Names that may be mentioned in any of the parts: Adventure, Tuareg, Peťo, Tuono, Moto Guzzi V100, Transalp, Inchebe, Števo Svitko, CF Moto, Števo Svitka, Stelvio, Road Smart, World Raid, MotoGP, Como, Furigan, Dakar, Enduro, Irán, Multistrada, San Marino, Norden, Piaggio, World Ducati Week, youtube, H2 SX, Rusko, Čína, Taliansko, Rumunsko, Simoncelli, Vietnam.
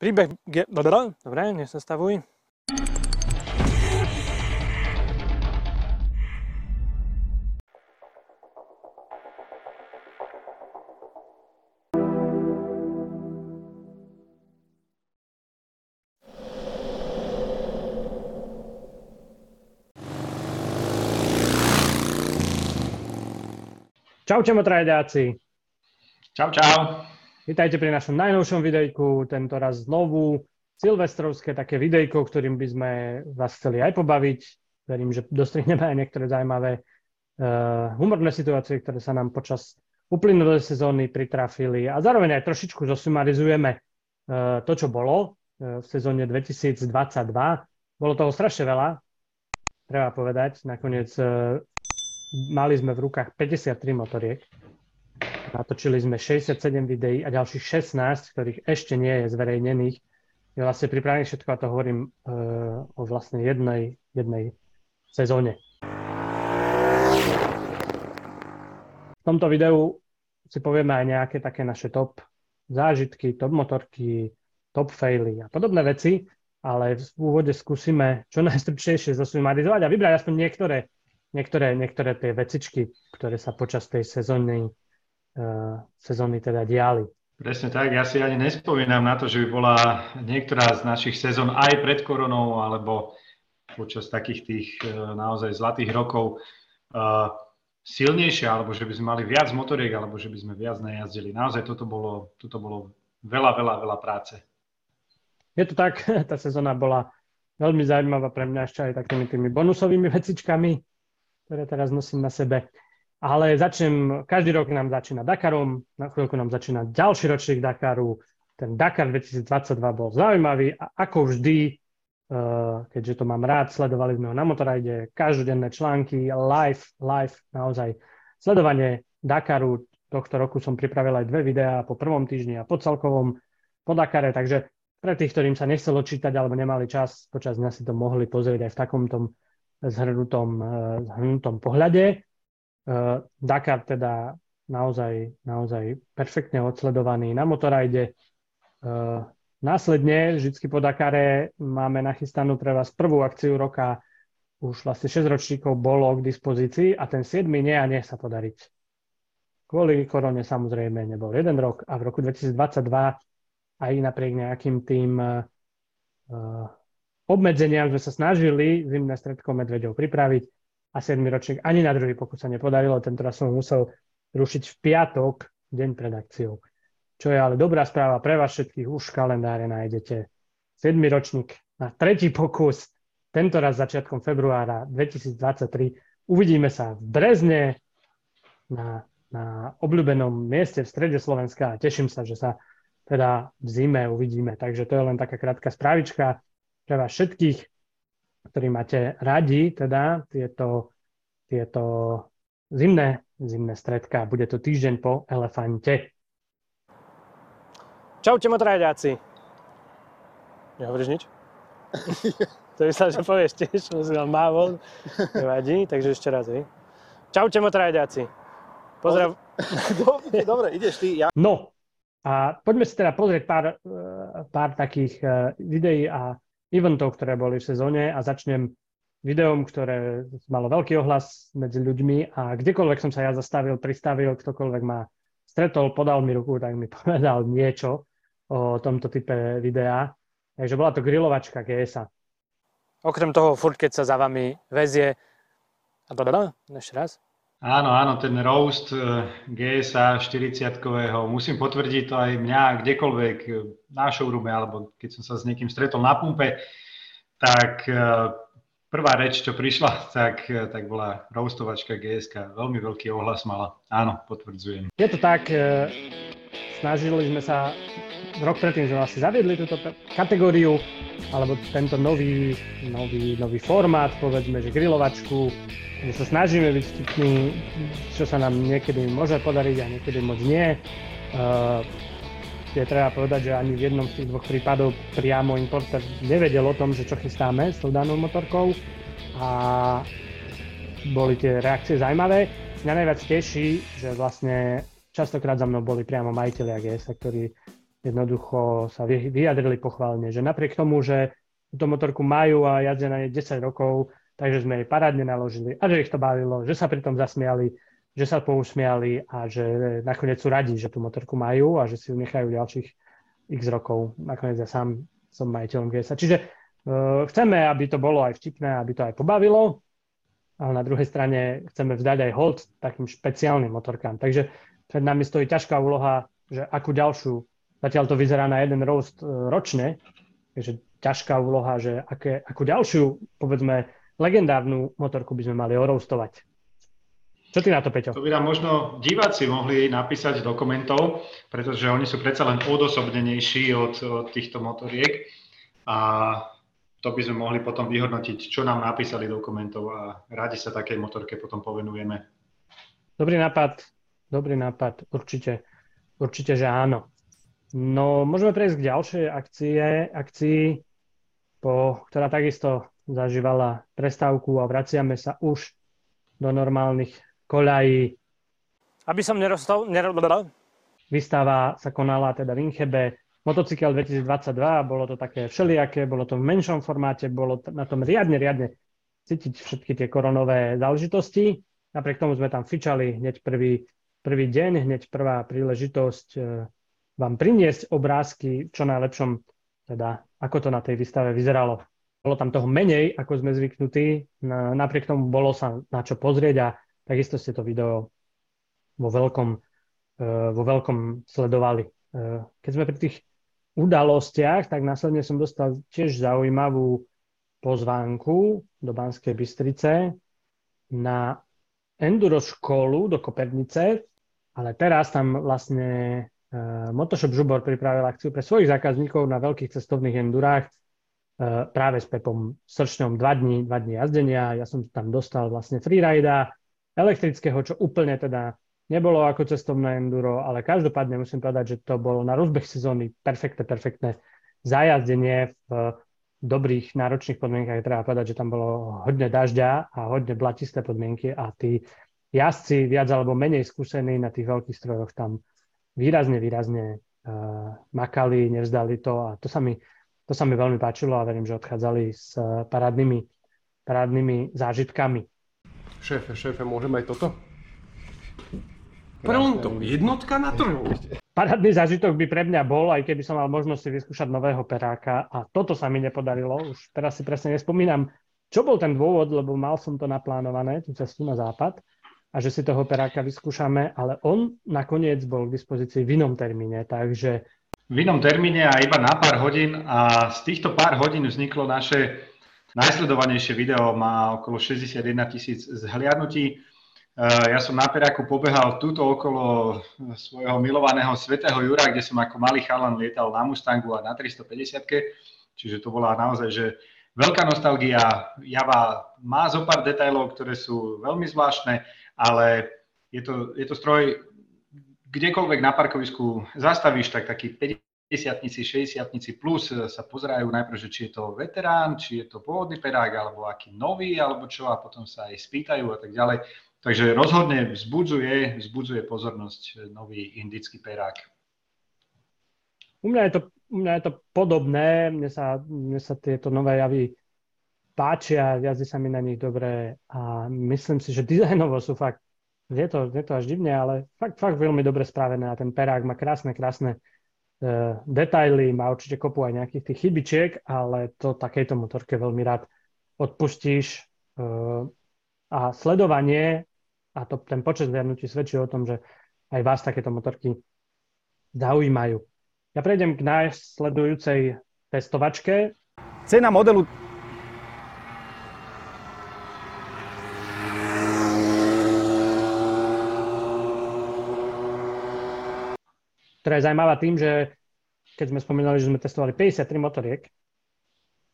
Príbeh... Dobre, nesestavuj. Čaute motorajdáci. Čau. Vítajte pri našom najnovšom videjku, tentoraz znovu silvestrovské také videjko, ktorým by sme vás chceli aj pobaviť. Verím, že dostrihneme aj niektoré zaujímavé humorné situácie, ktoré sa nám počas uplynulej sezóny pritrafili. A zároveň aj trošičku zosumarizujeme to, čo bolo v sezóne 2022. Bolo toho strašne veľa, treba povedať. Nakoniec mali sme v rukách 53 motoriek. Natočili sme 67 videí a ďalších 16, ktorých ešte nie je zverejnených. Je vlastne pripravené všetko, a to hovorím o vlastne jednej sezóne. V tomto videu si povieme aj nejaké také naše top zážitky, top motorky, top faily a podobné veci, ale v úvode skúsime čo najstručnejšie zosumarizovať a vybrať aspoň niektoré tie vecičky, ktoré sa počas tej sezóny teda diali. Presne tak, ja si ani nespomínam na to, že by bola niektorá z našich sezón aj pred koronou, alebo počas takých tých naozaj zlatých rokov silnejšia, alebo že by sme mali viac motoriek, alebo že by sme viac najazdili. Naozaj toto bolo veľa práce. Je to tak, tá sezóna bola veľmi zaujímavá pre mňa ešte aj takými tými bonusovými vecičkami, ktoré teraz nosím na sebe. Ale každý rok nám začína Dakarom, na chvíľku nám začína ďalší ročník Dakaru. Ten Dakar 2022 bol zaujímavý a ako vždy, keďže to mám rád, sledovali sme ho na Motorajde, každodenné články, live, naozaj sledovanie Dakaru. Tohto roku som pripravil aj 2 videá po prvom týždni a po celkovom, po Dakare, takže pre tých, ktorým sa nechcelo čítať alebo nemali čas, počas dňa si to mohli pozrieť aj v takomto zhrnutom pohľade. Dakar teda naozaj perfektne odsledovaný na Motorajde. Následne, vždycky po Dakare, máme nachystanú pre vás prvú akciu roka. Už vlastne 6 ročníkov bolo k dispozícii a ten 7. nie sa podariť. Kvôli korone samozrejme nebol jeden rok a v roku 2022 aj napriek nejakým tým obmedzeniam sme sa snažili zimné stredko medveďov pripraviť a 7. ročník ani na druhý pokus sa nepodarilo. Tentoraz som musel rušiť v piatok, deň pred akciou. Čo je ale dobrá správa pre vás všetkých. Už v kalendáre nájdete 7. ročník na tretí pokus. Tentoraz začiatkom februára 2023. Uvidíme sa v Brezne na obľúbenom mieste v strede Slovenska a teším sa, že sa teda v zime uvidíme. Takže to je len taká krátka správička pre vás všetkých, ktorí máte radi teda tieto zimné stredka. Bude to týždeň po Elefante. Čaute motorajdáci. Nehovoríš nič? To by sa, že povieš tiež, musím vám mávol. Nevadí, takže ešte raz. Hej. Čaute motorajdáci. Pozdrav. Dobre, ideš ty. Ja. No. A poďme si teda pozrieť pár takých videí a eventov, ktoré boli v sezóne a začnem videom, ktoré malo veľký ohlas medzi ľuďmi a kdekoľvek som sa ja zastavil, pristavil, ktokoľvek ma stretol, podal mi ruku, tak mi povedal niečo o tomto type videa. Takže bola to grilovačka GSA. Okrem toho, furt keď sa za vami vezie... Ešte raz. Áno, ten roast GSA 40-kového, musím potvrdiť to aj mňa, kdekoľvek na showroome, alebo keď som sa s niekým stretol na pumpe, tak prvá reč, čo prišla, tak bola roastovačka GSK. Veľmi veľký ohlas mala. Áno, potvrdzujem. Je to tak, snažili sme sa, rok predtým sme vlastne zaviedli túto kategóriu, alebo tento nový formát, povedzme, že grilovačku, že sa snažíme byť vtipní, čo sa nám niekedy môže podariť a niekedy moc nie. Je treba povedať, že ani v jednom z tých 2 prípadov priamo importer nevedel o tom, že čo chystáme s tou danou motorkou a boli tie reakcie zaujímavé. Mňa najviac teší, že vlastne častokrát za mnou boli priamo majitelia GS, ktorí jednoducho sa vyjadrili pochválne, že napriek tomu, že tú motorku majú a jazdia na nej 10 rokov, takže sme jej parádne naložili a že ich to bavilo, že sa pri tom zasmiali, že sa pousmiali a že nakoniec sú radi, že tú motorku majú a že si ju nechajú ďalších x rokov. Nakoniec ja sám som majiteľom GSA. Čiže chceme, aby to bolo aj vtipné, aby to aj pobavilo, ale na druhej strane chceme vzdať aj hold takým špeciálnym motorkám. Takže pred nami stojí ťažká úloha, že akú ďalšiu, zatiaľ to vyzerá na jeden roast ročne, takže ťažká úloha, že akú ďalšiu, povedzme, legendárnu motorku by sme mali roastovať. Čo ty na to, Peťo? To by nám možno diváci mohli napísať do komentov, pretože oni sú predsa len odosobnenejší od týchto motoriek a to by sme mohli potom vyhodnotiť, čo nám napísali do komentov a radi sa takej motorke potom povenujeme. Dobrý nápad, určite, že áno. No, môžeme prejsť k ďalšej akcii, ktorá takisto zažívala prestávku a vraciame sa už do normálnych koľají. Aby som nerozhodol. Výstava sa konala teda v Inchebe. Motocykel 2022, bolo to také všelijaké, bolo to v menšom formáte, bolo na tom riadne cítiť všetky tie koronové záležitosti. Napriek tomu sme tam fičali hneď prvý deň, hneď prvá príležitosť vám priniesť obrázky, čo najlepšom, teda ako to na tej výstave vyzeralo. Bolo tam toho menej, ako sme zvyknutí, napriek tomu bolo sa na čo pozrieť a takisto ste to video vo veľkom sledovali. Keď sme pri tých udalostiach, tak následne som dostal tiež zaujímavú pozvánku do Banskej Bystrice na enduro školu do Kopernice, ale teraz tam vlastne Motoshop Žubor pripravil akciu pre svojich zákazníkov na veľkých cestovných endurách práve s Pepom Sršňom 2 dní jazdenia. Ja som tam dostal vlastne freerida elektrického, čo úplne teda nebolo ako cestovné enduro, ale každopádne musím povedať, že to bolo na rozbeh sezóny perfektné zajazdenie v dobrých náročných podmienkach. Treba povedať, že tam bolo hodne dažďa a hodne blatisté podmienky a tí jazdci viac alebo menej skúsení na tých veľkých strojoch tam výrazne makali, nevzdali to a to sa mi veľmi páčilo a verím, že odchádzali s parádnymi zážitkami. Šéfe, môžeme aj toto? Pronto, jednotka na trhu. Parádny zážitok by pre mňa bol, aj keby som mal možnosť si vyskúšať nového peráka a toto sa mi nepodarilo. Už teraz si presne nespomínam, čo bol ten dôvod, lebo mal som to naplánované, tú cestu na západ a že si toho peráka vyskúšame, ale on nakoniec bol k dispozícii v inom termíne, takže... V inom termíne a iba na pár hodín a z týchto pár hodín vzniklo naše najsledovanejšie video, má okolo 61,000 zhliadnutí. Ja som na peráku pobehal túto okolo svojho milovaného svätého Jura, kde som ako malý chalan lietal na Mustangu a na 350-ke, čiže to bola naozaj že veľká nostalgia. Java má zo pár detailov, ktoré sú veľmi zvláštne, ale je to stroj, kdekoľvek na parkovisku zastavíš, tak takí 50-tnici, 60-tnici plus sa pozerajú najprv, že či je to veterán, či je to pôvodný perák, alebo aký nový, alebo čo, a potom sa aj spýtajú a tak ďalej. Takže rozhodne vzbudzuje pozornosť nový indický perák. U mňa je to podobné. Mne sa tieto nové javy páčia, jazdí sa mi na nich dobre a myslím si, že dizajnovo sú fakt, je to až divne, ale fakt veľmi dobre spravené a ten perák má krásne detaily, má určite kopu aj nejakých tých chybičiek, ale to takejto motorke veľmi rád odpustíš a sledovanie a ten počet zhliadnutí svedčí o tom, že aj vás takéto motorky zaujímajú. Ja prejdem k následujúcej testovačke. Cena modelu... ktorá je zaujímavá tým, že keď sme spomínali, že sme testovali 53 motoriek,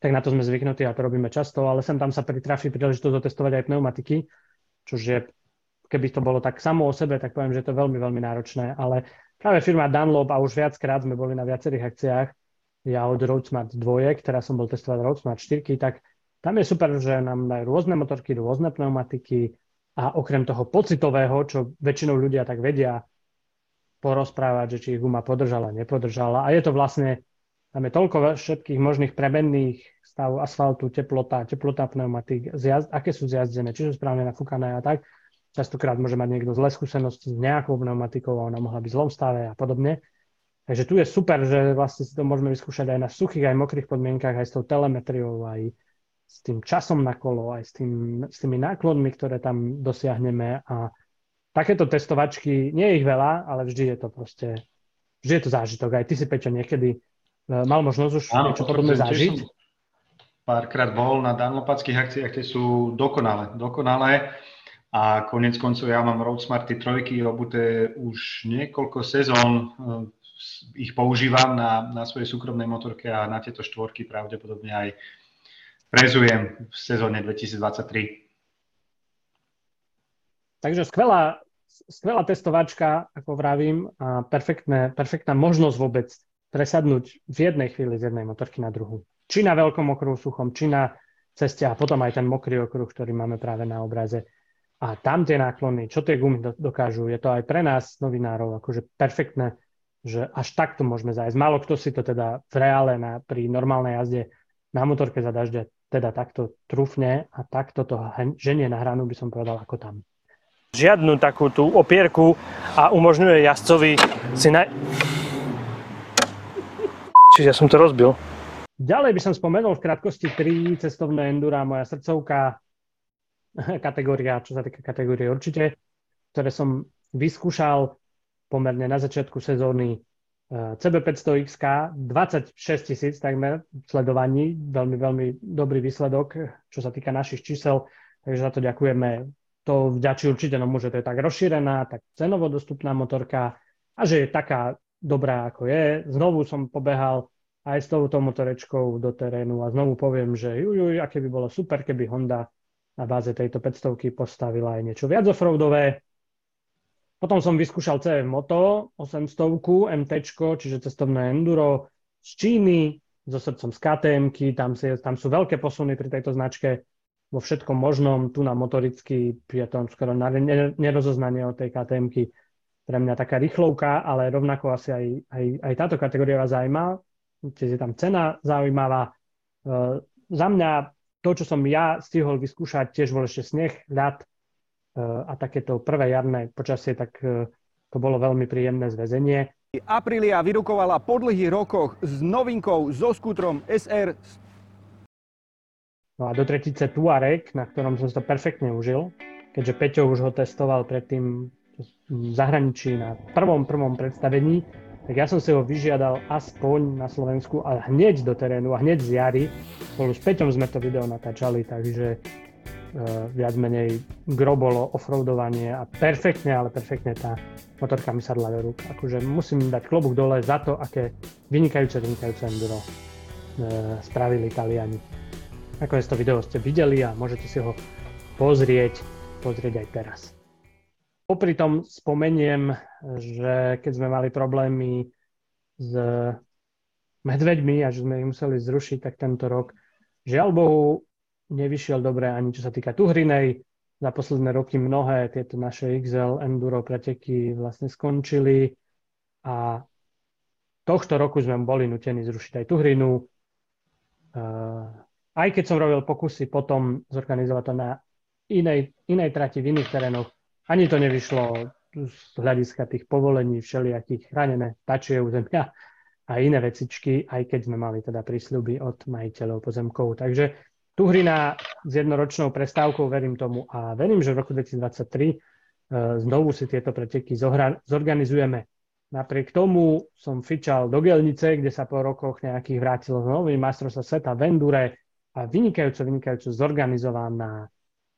tak na to sme zvyknutí a to robíme často, ale sem tam sa pritrafi príležitosť otestovať aj pneumatiky, čože keby to bolo tak samo o sebe, tak poviem, že je to veľmi, veľmi náročné, ale práve firma Dunlop a už viackrát sme boli na viacerých akciách, ja od Road Smart 2, ktorá som bol testovať Road Smart 4, tak tam je super, že nám dajú rôzne motorky, rôzne pneumatiky a okrem toho pocitového, čo väčšinou ľudia tak vedia, porozprávať, že či ich guma podržala, nepodržala. A je to vlastne, tam je toľko všetkých možných premenných stavov asfaltu, teplota pneumatík, aké sú zjazdené, či sú správne nafúkané a tak. Častokrát môže mať niekto zlé skúsenosti s nejakou pneumatikou a ona mohla byť v zlom stave a podobne. Takže tu je super, že vlastne si to môžeme vyskúšať aj na suchých, aj mokrých podmienkách, aj s tou telemetriou, aj s tým časom na kolo, aj s tými náklonmi, ktoré tam dosiahneme. A takéto testovačky, nie je ich veľa, ale vždy je to zážitok. Aj ty si, Peťo, niekedy mal možnosť už niečo podobné zažiť. Párkrát bol na dunlopackých akciách, tie sú dokonalé. A konec koncov ja mám Road Smarty 3 obuté už niekoľko sezón. Ich používam na svojej súkromnej motorke a na tieto štvorky pravdepodobne aj prezujem v sezóne 2023. Takže skvelá testovačka, ako vravím, a perfektná možnosť vôbec presadnúť v jednej chvíli z jednej motorky na druhú. Či na veľkom okruhu suchom, či na ceste a potom aj ten mokrý okruh, ktorý máme práve na obraze. A tam tie náklony, čo tie gumy dokážu, je to aj pre nás, novinárov, akože perfektné, že až takto môžeme zájsť. Málo kto si to teda v reále pri normálnej jazde na motorke za dažďa teda takto trúfne a takto to ženie na hranu, by som povedal, ako tam. Žiadnu takú tú opierku a umožňuje jazdcovi si Čiže ja som to rozbil. Ďalej by som spomenul v krátkosti 3 cestovné endura, moja srdcovka kategória, čo sa týka kategórie určite, ktoré som vyskúšal pomerne na začiatku sezóny CB500X 26 000 takmer sledovaní, veľmi, veľmi dobrý výsledok, čo sa týka našich čísel, takže za to ďakujeme. To vďačí určite tomu, že to je tak rozšírená, tak cenovo dostupná motorka a že je taká dobrá, ako je. Znovu som pobehal aj s touto motorečkou do terénu a znovu poviem, že aké by bolo super, keby Honda na báze tejto 500-ky postavila aj niečo viac offroadové. Potom som vyskúšal CF Moto 800-ku, MT-čko, čiže cestovné enduro z Číny, so srdcom z KTM-ky, tam sú veľké posuny pri tejto značke vo všetkom možnom, tu na motoricky, je to skoro nerozoznanie od tej KTM-ky. Pre mňa taká rýchlovka, ale rovnako asi aj táto kategória vás zaujíma, čiže je tam cena zaujímavá. Za mňa to, čo som ja stihol vyskúšať, tiež bol ešte sneh, ľad a takéto prvé jarné počasie, tak to bolo veľmi príjemné zväzenie. Aprilia vyrukovala po dlhých rokoch s novinkou so skútrom SR. No a do tretice Tuareg, na ktorom som to perfektne užil, keďže Peťo už ho testoval predtým v zahraničí na prvom predstavení, tak ja som si ho vyžiadal aspoň na Slovensku a hneď do terénu a hneď z jary. Spolu s Peťom sme to video natáčali, takže viac menej gro bolo offroadovanie a perfektne tá motorka mi sadla do rúk. Akože musím dať klobúk dole za to, aké vynikajúce enduro spravili Taliani. Nakoniec to video ste videli a môžete si ho pozrieť aj teraz. Popri tom spomeniem, že keď sme mali problémy s medveďmi a že sme ich museli zrušiť, tak tento rok žiaľ Bohu nevyšiel dobre ani čo sa týka Tuhrinej. Za posledné roky mnohé tieto naše XL enduro preteky vlastne skončili a tohto roku sme boli nutení zrušiť aj Tuhrinu. Aj keď som robil pokusy potom zorganizovať to na inej trati v iných terénoch, ani to nevyšlo z hľadiska tých povolení všelijakých chránené tačie územia a iné vecičky, aj keď sme mali teda prísľuby od majiteľov pozemkov. Takže Tuhrina s jednoročnou prestávkou, verím tomu a verím, že v roku 2023 znovu si tieto preteky zorganizujeme. Napriek tomu som fičal do Gelnice, kde sa po rokoch nejakých vrátilo nový majstrovstvá sveta v endure a vynikajúco zorganizovaná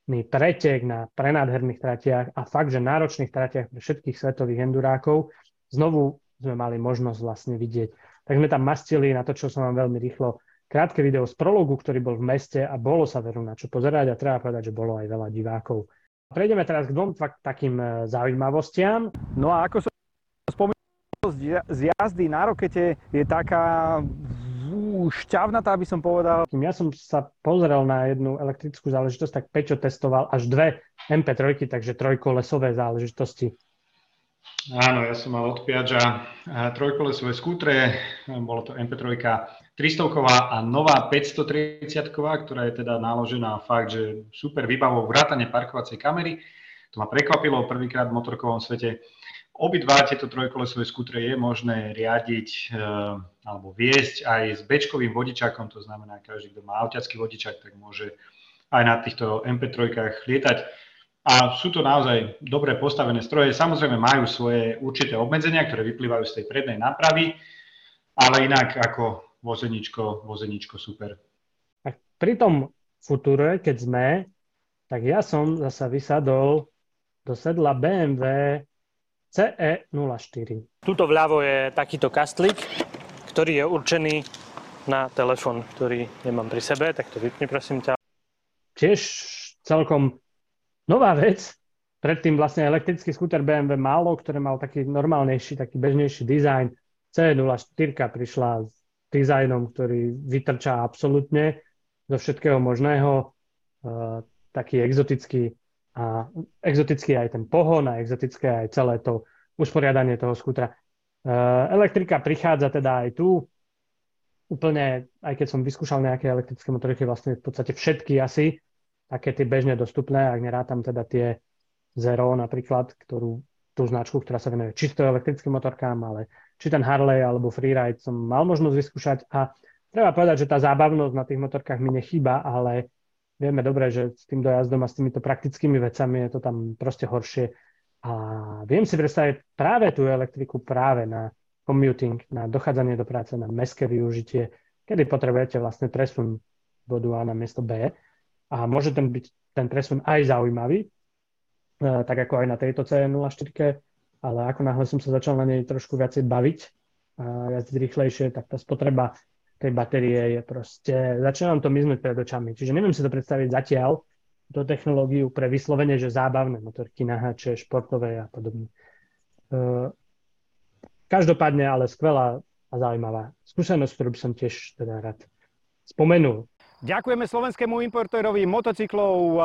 pretek na prenádherných tratiach a fakt, že náročných tratiach pre všetkých svetových endurákov. Znovu sme mali možnosť vlastne vidieť. Tak sme tam mastili, natočil som vám veľmi rýchlo krátke video z prologu, ktorý bol v meste a bolo sa veru na čo pozerať a treba povedať, že bolo aj veľa divákov. Prejdeme teraz k dvom takým zaujímavostiam. No a ako som spomínal, z jazdy na rokete je taká šťavnatá, by som povedal. Kým ja som sa pozrel na jednu elektrickú záležitosť, tak Peťo testoval až 2 MP3, takže trojkolesové záležitosti. Áno, ja som mal od Piaggio trojkolesové skútre, bolo to MP3 300-ková a nová 530-ková, ktorá je teda naložená fakt, že super výbavou, vrátane parkovacej kamery. To ma prekvapilo prvýkrát v motorkovom svete. Obidva tieto trojkolesové skútre je možné riadiť alebo viesť aj s bečkovým vodičákom, to znamená, každý, kto má auťacký vodičák, tak môže aj na týchto MP3-kách lietať. A sú to naozaj dobre postavené stroje. Samozrejme majú svoje určité obmedzenia, ktoré vyplývajú z tej prednej nápravy, ale inak ako vozeničko super. Tak pri tom Future, keď sme, tak ja som zasa vysadol do sedla BMW CE04. Tuto vľavo je takýto kastlík, ktorý je určený na telefón, ktorý nemám pri sebe, tak to vypni, prosím ťa. Tiež celkom nová vec, predtým vlastne elektrický skúter BMW málo, ktoré mal taký normálnejší, taký bežnejší dizajn. C04 prišla s dizajnom, ktorý vytrčá absolútne zo všetkého možného, taký exotický a exotický aj ten pohon a exotické aj celé to usporiadanie toho skútra. Elektrika prichádza teda aj tu, úplne, aj keď som vyskúšal nejaké elektrické motorky, vlastne v podstate všetky asi, také tie bežne dostupné, ak nerátam teda tie Zero napríklad, tú značku, ktorá sa venuje čisto elektrickým motorkám, ale či ten Harley alebo Freeride som mal možnosť vyskúšať a treba povedať, že tá zábavnosť na tých motorkách mi nechýba, ale vieme dobre, že s tým dojazdom a s týmito praktickými vecami je to tam proste horšie a viem si predstaviť práve tú elektriku práve na commuting, na dochádzanie do práce, na mestské využitie, kedy potrebujete vlastne presun bodu A na miesto B. A môže ten byť ten presun aj zaujímavý, tak ako aj na tejto CE04, ale ako náhle som sa začal na nej trošku viacej baviť, jazdiť rýchlejšie, tak tá spotreba tej batérie je proste, začína nám to miznúť pred očami. Čiže neviem si to predstaviť zatiaľ, tú technológiu pre vyslovene, že zábavné motorky na háče, športové a podobne. Každopádne ale skvelá a zaujímavá skúsenosť, ktorú by som tiež teda rád spomenul. Ďakujeme slovenskému importérovi motocyklov.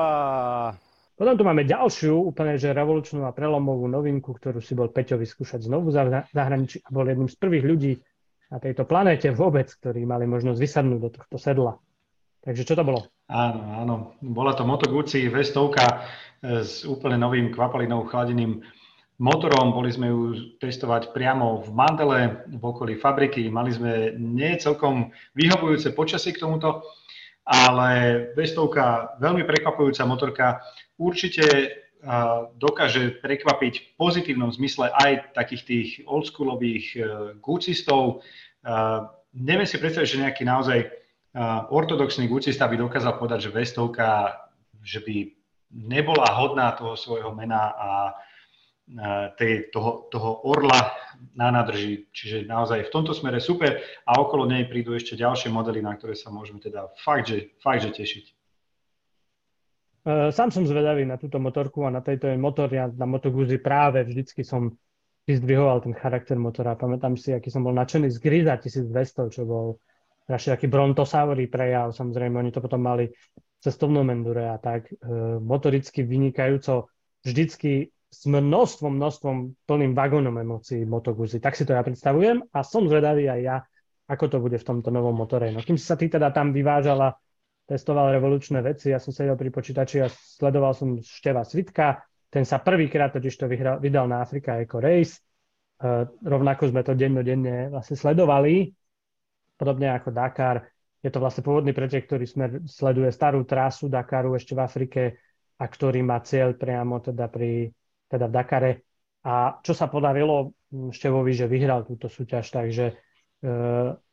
Potom tu máme ďalšiu úplne že revolučnú a prelomovú novinku, ktorú si bol Peťo vyskúšať znovu v zahraničí a bol jedným z prvých ľudí na tejto planéte vôbec, ktorí mali možnosť vysadnúť do tohto sedla. Takže čo to bolo? Áno. Bola to Moto Guzzi V100 s úplne novým kvapalinou chladeným motorom. Boli sme ju testovať priamo v Mandele, v okolí fabriky. Mali sme nie celkom vyhovujúce počasie k tomuto, ale V100, veľmi prekvapujúca motorka, určite dokáže prekvapiť v pozitívnom zmysle aj takých tých oldschoolových gucistov. Neviem si predstaviť, že nejaký naozaj ortodoxný gucista by dokázal povedať, že V100, že by nebola hodná toho svojho mena a toho orla na nádrži. Čiže naozaj v tomto smere super a okolo nej prídu ešte ďalšie modely, na ktoré sa môžeme teda fakt, že tešiť. Sám som zvedavý na túto motorku a na tejto je motor. Ja na Moto Guzzi práve vždycky som vyzdvihoval ten charakter motora. Pamätám si, aký som bol nadšený z Griza 1200, čo bol naši taký brontosaurý prejav. Samozrejme, oni to potom mali v cestovnom endure a tak. Motoricky vynikajúco vždycky s množstvom plným vagónom emócií Moto Guzzi. Tak si to ja predstavujem a som zvedavý aj ja, ako to bude v tomto novom motore. No kým si sa ty teda tam vyvážala, testoval revolučné veci, ja som sedel pri počítači a sledoval som Števa Svitka, ten sa prvýkrát totiž to vydal na Afrika Eco Race, rovnako sme to dennodenne vlastne sledovali, podobne ako Dakar. Je to vlastne pôvodný projekt, ktorý sleduje starú trasu Dakaru ešte v Afrike a ktorý má cieľ priamo teda v Dakare. A čo sa podarilo Števovi, že vyhral túto súťaž, takže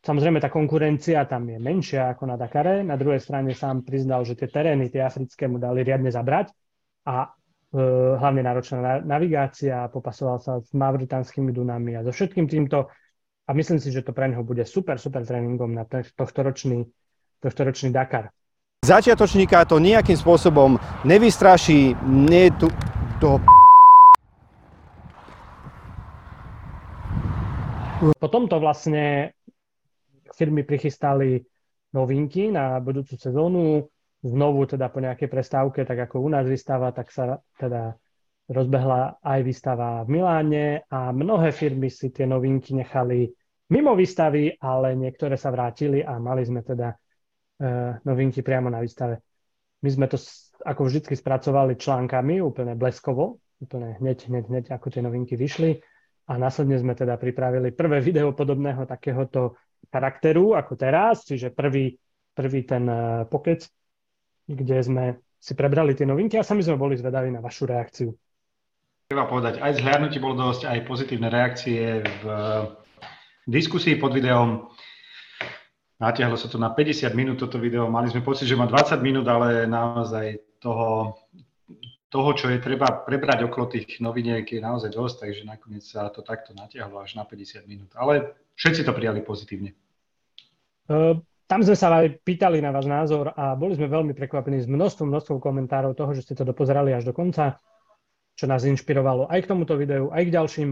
samozrejme tá konkurencia tam je menšia ako na Dakare. Na druhej strane sám priznal, že tie terény, tie africké mu dali riadne zabrať a hlavne náročná navigácia, popasoval sa s mauritanskými dunami a so všetkým týmto a myslím si, že to pre neho bude super tréningom na tohtoročný Dakar. Začiatočníka to nejakým spôsobom nevystraší, nie je tu toho. Po tomto vlastne firmy prichystali novinky na budúcu sezónu. Znovu teda po nejakej prestávke, tak ako u nás vystáva, tak sa teda rozbehla aj výstava v Miláne a mnohé firmy si tie novinky nechali mimo výstavy, ale niektoré sa vrátili a mali sme teda novinky priamo na výstave. My sme to ako vždy spracovali článkami úplne bleskovo, úplne hneď, ako tie novinky vyšli a následne sme teda pripravili prvé video podobného takéhoto charakteru ako teraz, čiže prvý ten pokec, kde sme si prebrali tie novinky a sami sme boli zvedaví na vašu reakciu. Treba povedať, aj zhľadnutie bolo dosť, aj pozitívne reakcie v diskusii pod videom. Natiahlo sa to na 50 minút toto video, mali sme pocit, že má 20 minút, ale naozaj toho, čo je treba prebrať okolo tých noviniek je naozaj dosť, takže nakoniec sa to takto natiahlo až na 50 minút, ale všetci to prijali pozitívne. Tam sme sa aj pýtali na váš názor a boli sme veľmi prekvapení s množstvom komentárov toho, že ste to dopozerali až do konca, čo nás inšpirovalo aj k tomuto videu, aj k ďalším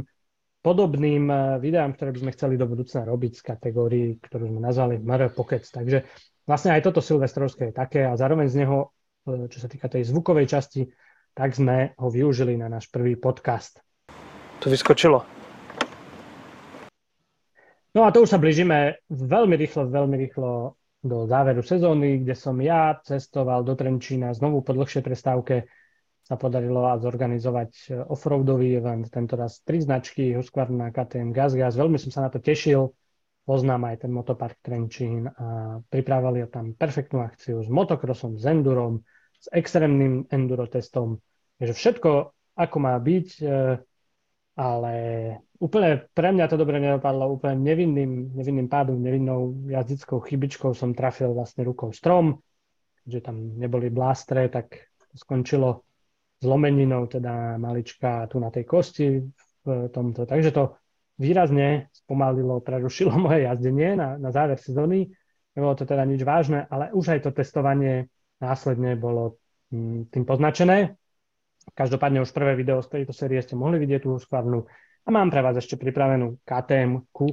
podobným videám, ktoré by sme chceli do budúcna robiť z kategórií, ktorú sme nazvali MR Pockets. Takže vlastne aj toto silvestrovské je také a zároveň z neho, čo sa týka tej zvukovej časti, tak sme ho využili na náš prvý podcast. To vyskočilo. No a to už sa blížime veľmi rýchlo do záveru sezóny, kde som ja cestoval do Trenčína znovu po dlhšej prestávke. Sa podarilo zorganizovať offroadový event, tentoraz 3 značky, Husqvarna, KTM, GasGas. Veľmi som sa na to tešil. Poznám aj ten motopark Trenčín a pripravili tam perfektnú akciu s motokrosom, s endurom, s extrémnym enduro testom. Takže všetko, ako má byť, ale úplne pre mňa to dobre nedopadlo, úplne nevinným pádom, nevinnou jazdickou chybičkou som trafil vlastne rukou strom, že tam neboli blástre, tak skončilo zlomeninou, teda malička tu na tej kosti v tomto. Takže to výrazne spomalilo, prerušilo moje jazdenie na záver sezóny. Nebolo to teda nič vážne, ale už aj to testovanie následne bolo tým poznačené. Každopádne už prvé video z tejto série ste mohli vidieť tú skladnú. A mám pre vás ešte pripravenú KTM-ku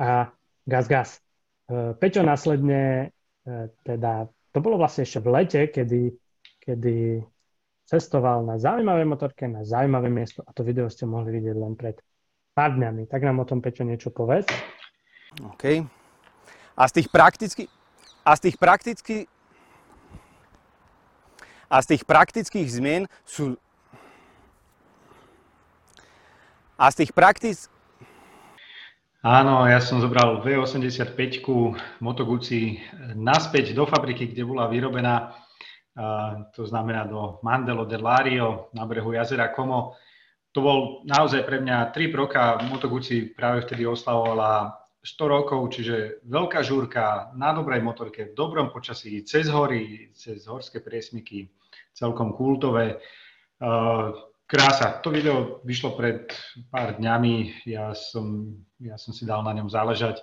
a GasGas. Peťo následne, teda to bolo vlastne ešte v lete, kedy cestoval na zaujímavé motorke, na zaujímavé miesto a to video ste mohli vidieť len pred pár dňami. Tak nám o tom, Peťo, niečo povedz. OK. Áno, ja som zobral V85-ku Moto Guzzi naspäť do fabriky, kde bola vyrobená, to znamená do Mandello del Lario na brehu jazera Como. To bol naozaj pre mňa trip roka. Moto Guzzi práve vtedy oslavovala 100 rokov, čiže veľká žúrka na dobrej motorke, v dobrom počasí, cez hory, cez horské priesmyky, celkom kultové. Krása. To video vyšlo pred pár dňami, ja som si dal na ňom záležať.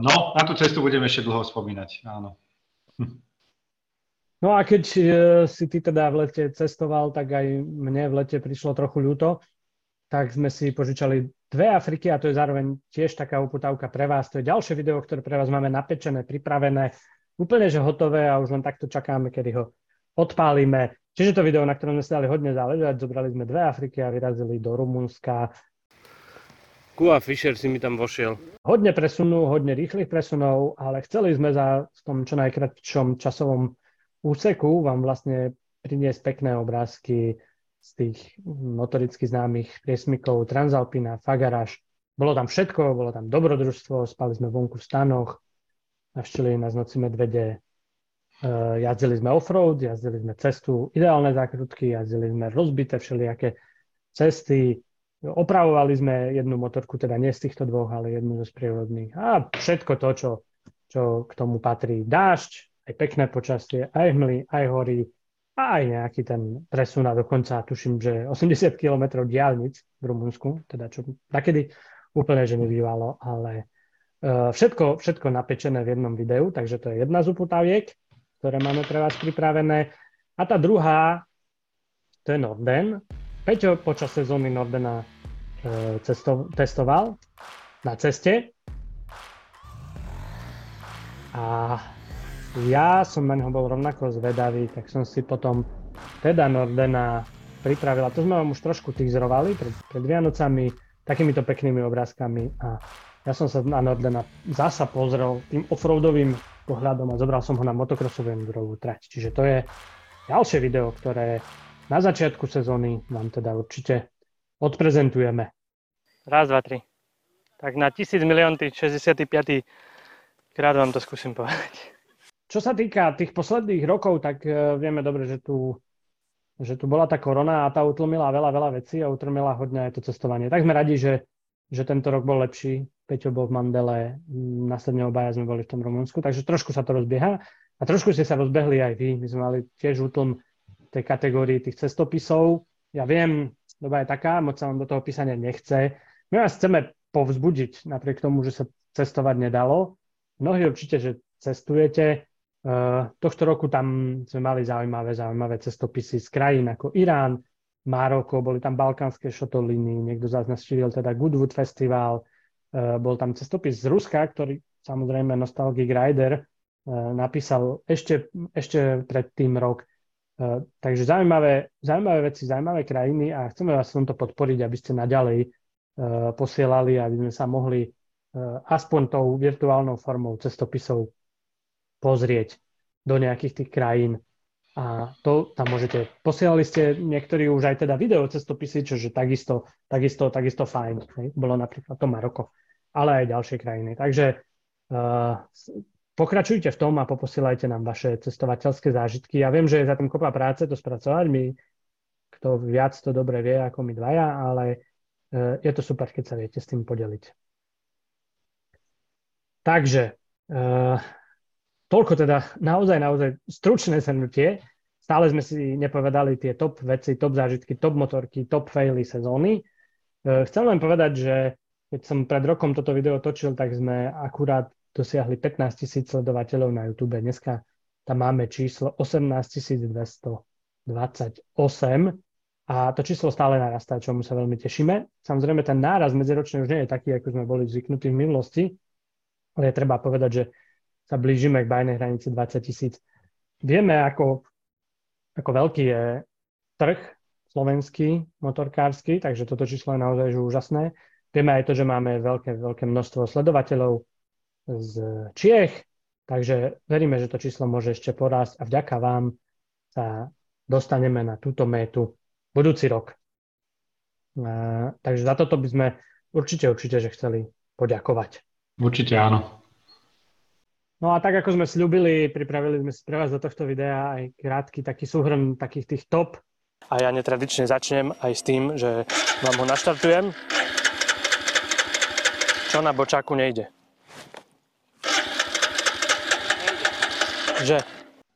No, na tú cestu budeme ešte dlho spomínať, áno. No a keď si ty teda v lete cestoval, tak aj mne v lete prišlo trochu ľúto, tak sme si požičali 2 Afriky a to je zároveň tiež taká uputávka pre vás. To je ďalšie video, ktoré pre vás máme napečené, pripravené, úplne že hotové a už len takto čakáme, kedy ho odpálime. Čiže to video, na ktorom sme si dali hodne záležať, zobrali sme 2 Afriky a vyrazili do Rumunska. Kua Fischer si mi tam vošiel. Hodne rýchlych presunov, ale chceli sme v tom čo najkratšom časovom úseku vám vlastne priniesť pekné obrázky z tých motoricky známych priesmykov Transalpina, Fagaraš. Bolo tam všetko, bolo tam dobrodružstvo, spali sme vonku v stanoch, navštívili nás noci medvede, jazdili sme offroad, jazdili sme cestu, ideálne zákrutky, jazdili sme rozbité všelijaké cesty, opravovali sme jednu motorku, teda nie z týchto 2, ale jednu zo sprievodných a všetko to, čo k tomu patrí. Dážď, aj pekné počasie, aj hmly, aj hory a aj nejaký ten presun a dokonca tuším, že 80 km diaľnic v Rumunsku, teda čo takedy úplne že nebývalo, ale všetko napečené v jednom videu, takže to je jedna z uputaviek, ktoré máme pre vás pripravené. A tá druhá, to je Norden. Peťo počas sezóny Nordena testoval na ceste. A ja som na ňo bol rovnako zvedavý, tak som si potom teda Nordena pripravila. To sme vám už trošku teaserovali pred Vianocami takýmito peknými obrázkami a ja som sa na Nordena zasa pozrel tým offroadovým pohľadom a zobral som ho na motokrosovú endurovú trať. Čiže to je ďalšie video, ktoré na začiatku sezóny vám teda určite odprezentujeme. Raz, dva, tri. Tak na 1000 000 065 krát vám to skúsim povedať. Čo sa týka tých posledných rokov, tak vieme dobre, že tu bola tá korona a tá utlmila veľa vecí a utlmila hodne aj to cestovanie. Tak sme radi, že tento rok bol lepší. Peťo bol v Mandele, následne obaja sme boli v tom Rumunsku, takže trošku sa to rozbieha a trošku ste sa rozbehli aj vy. My sme mali tiež útlm tej kategórii tých cestopisov. Ja viem, doba je taká, moc sa vám do toho písania nechce. My vás chceme povzbudiť napriek tomu, že sa cestovať nedalo. Mnohí určite, že cestujete. Tohto roku tam sme mali zaujímavé cestopisy z krajín ako Irán, Maroko, boli tam balkánske šotoliny, niekto z nás navštívil teda Goodwood Festival, bol tam cestopis z Ruska, ktorý samozrejme Nostalgic Rider napísal ešte pred tým rok. Takže zaujímavé veci, zaujímavé krajiny a chceme vás v tomto podporiť, aby ste naďalej posielali, aby sme sa mohli aspoň tou virtuálnou formou cestopisov pozrieť do nejakých tých krajín. A to tam môžete. Posielali ste niektorí už aj teda video cestopisy, čože takisto fajn. Ne? Bolo napríklad to Maroko, ale aj ďalšie krajiny. Takže pokračujte v tom a poposielajte nám vaše cestovateľské zážitky. Ja viem, že je za tým kopa práce to spracovať. Kto viac to dobre vie ako my dvaja, ale je to super, keď sa viete s tým podeliť. Takže toľko teda naozaj stručné zhrnutie. Stále sme si nepovedali tie top veci, top zážitky, top motorky, top faily sezóny. Chcem len povedať, že keď som pred rokom toto video točil, tak sme akurát dosiahli 15 000 sledovateľov na YouTube. Dneska tam máme číslo 18 228 a to číslo stále narastá, čomu sa veľmi tešíme. Samozrejme, ten náraz medziročný už nie je taký, ako sme boli zvyknutí v minulosti, ale je treba povedať, že sa blížime k bajnej hranici 20 000. Vieme, ako veľký je trh slovenský, motorkársky, takže toto číslo je naozaj úžasné. Vieme aj to, že máme veľké množstvo sledovateľov z Čiech, takže veríme, že to číslo môže ešte porásť a vďaka vám sa dostaneme na túto métu budúci rok. Takže za toto by sme určite, že chceli poďakovať. Určite áno. No a tak, ako sme sľúbili, pripravili sme si pre vás do tohto videa aj krátky taký súhrn takých tých top. A ja netradične začnem aj s tým, že vám ho naštartujem. Čo na bočáku nejde? Že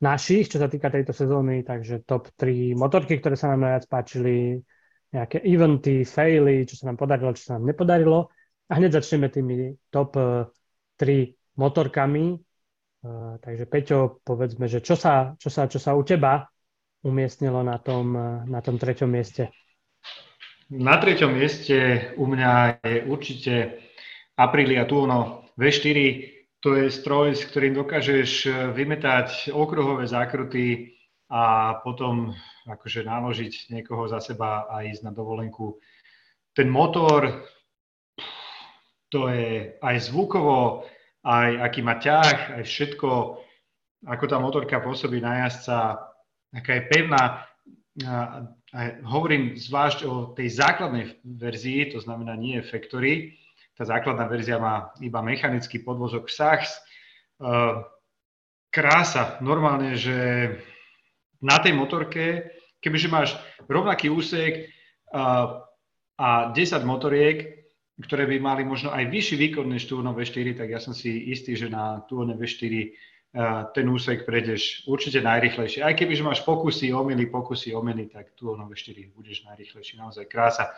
našich, čo sa týka tejto sezóny, takže top 3 motorky, ktoré sa nám najviac páčili, nejaké eventy, faily, čo sa nám podarilo, čo sa nám nepodarilo. A hneď začneme tými top 3 motorkami. Takže Peťo, povedzme, že čo sa u teba umiestnilo na tom 3. mieste? Na 3. mieste u mňa je určite Aprilia Tuono V4. To je stroj, s ktorým dokážeš vymetať okruhové zákruty a potom akože naložiť niekoho za seba a ísť na dovolenku. Ten motor, to je aj zvukovo, aj aký má ťah, aj všetko, ako tá motorka pôsobí na jazdca, aká je pevná. A hovorím zvlášť o tej základnej verzii, to znamená nie factory. Tá základná verzia má iba mechanický podvozok SACS. Krása, normálne, že na tej motorke, kebyže máš rovnaký úsek a 10 motoriek, ktoré by mali možno aj vyšší výkon než Tuono V4, tak ja som si istý, že na Tuono V4 ten úsek prejdeš určite najrychlejšie. Aj kebyže máš pokusy, omily, tak Tuono V4 budeš najrychlejší. Naozaj krása.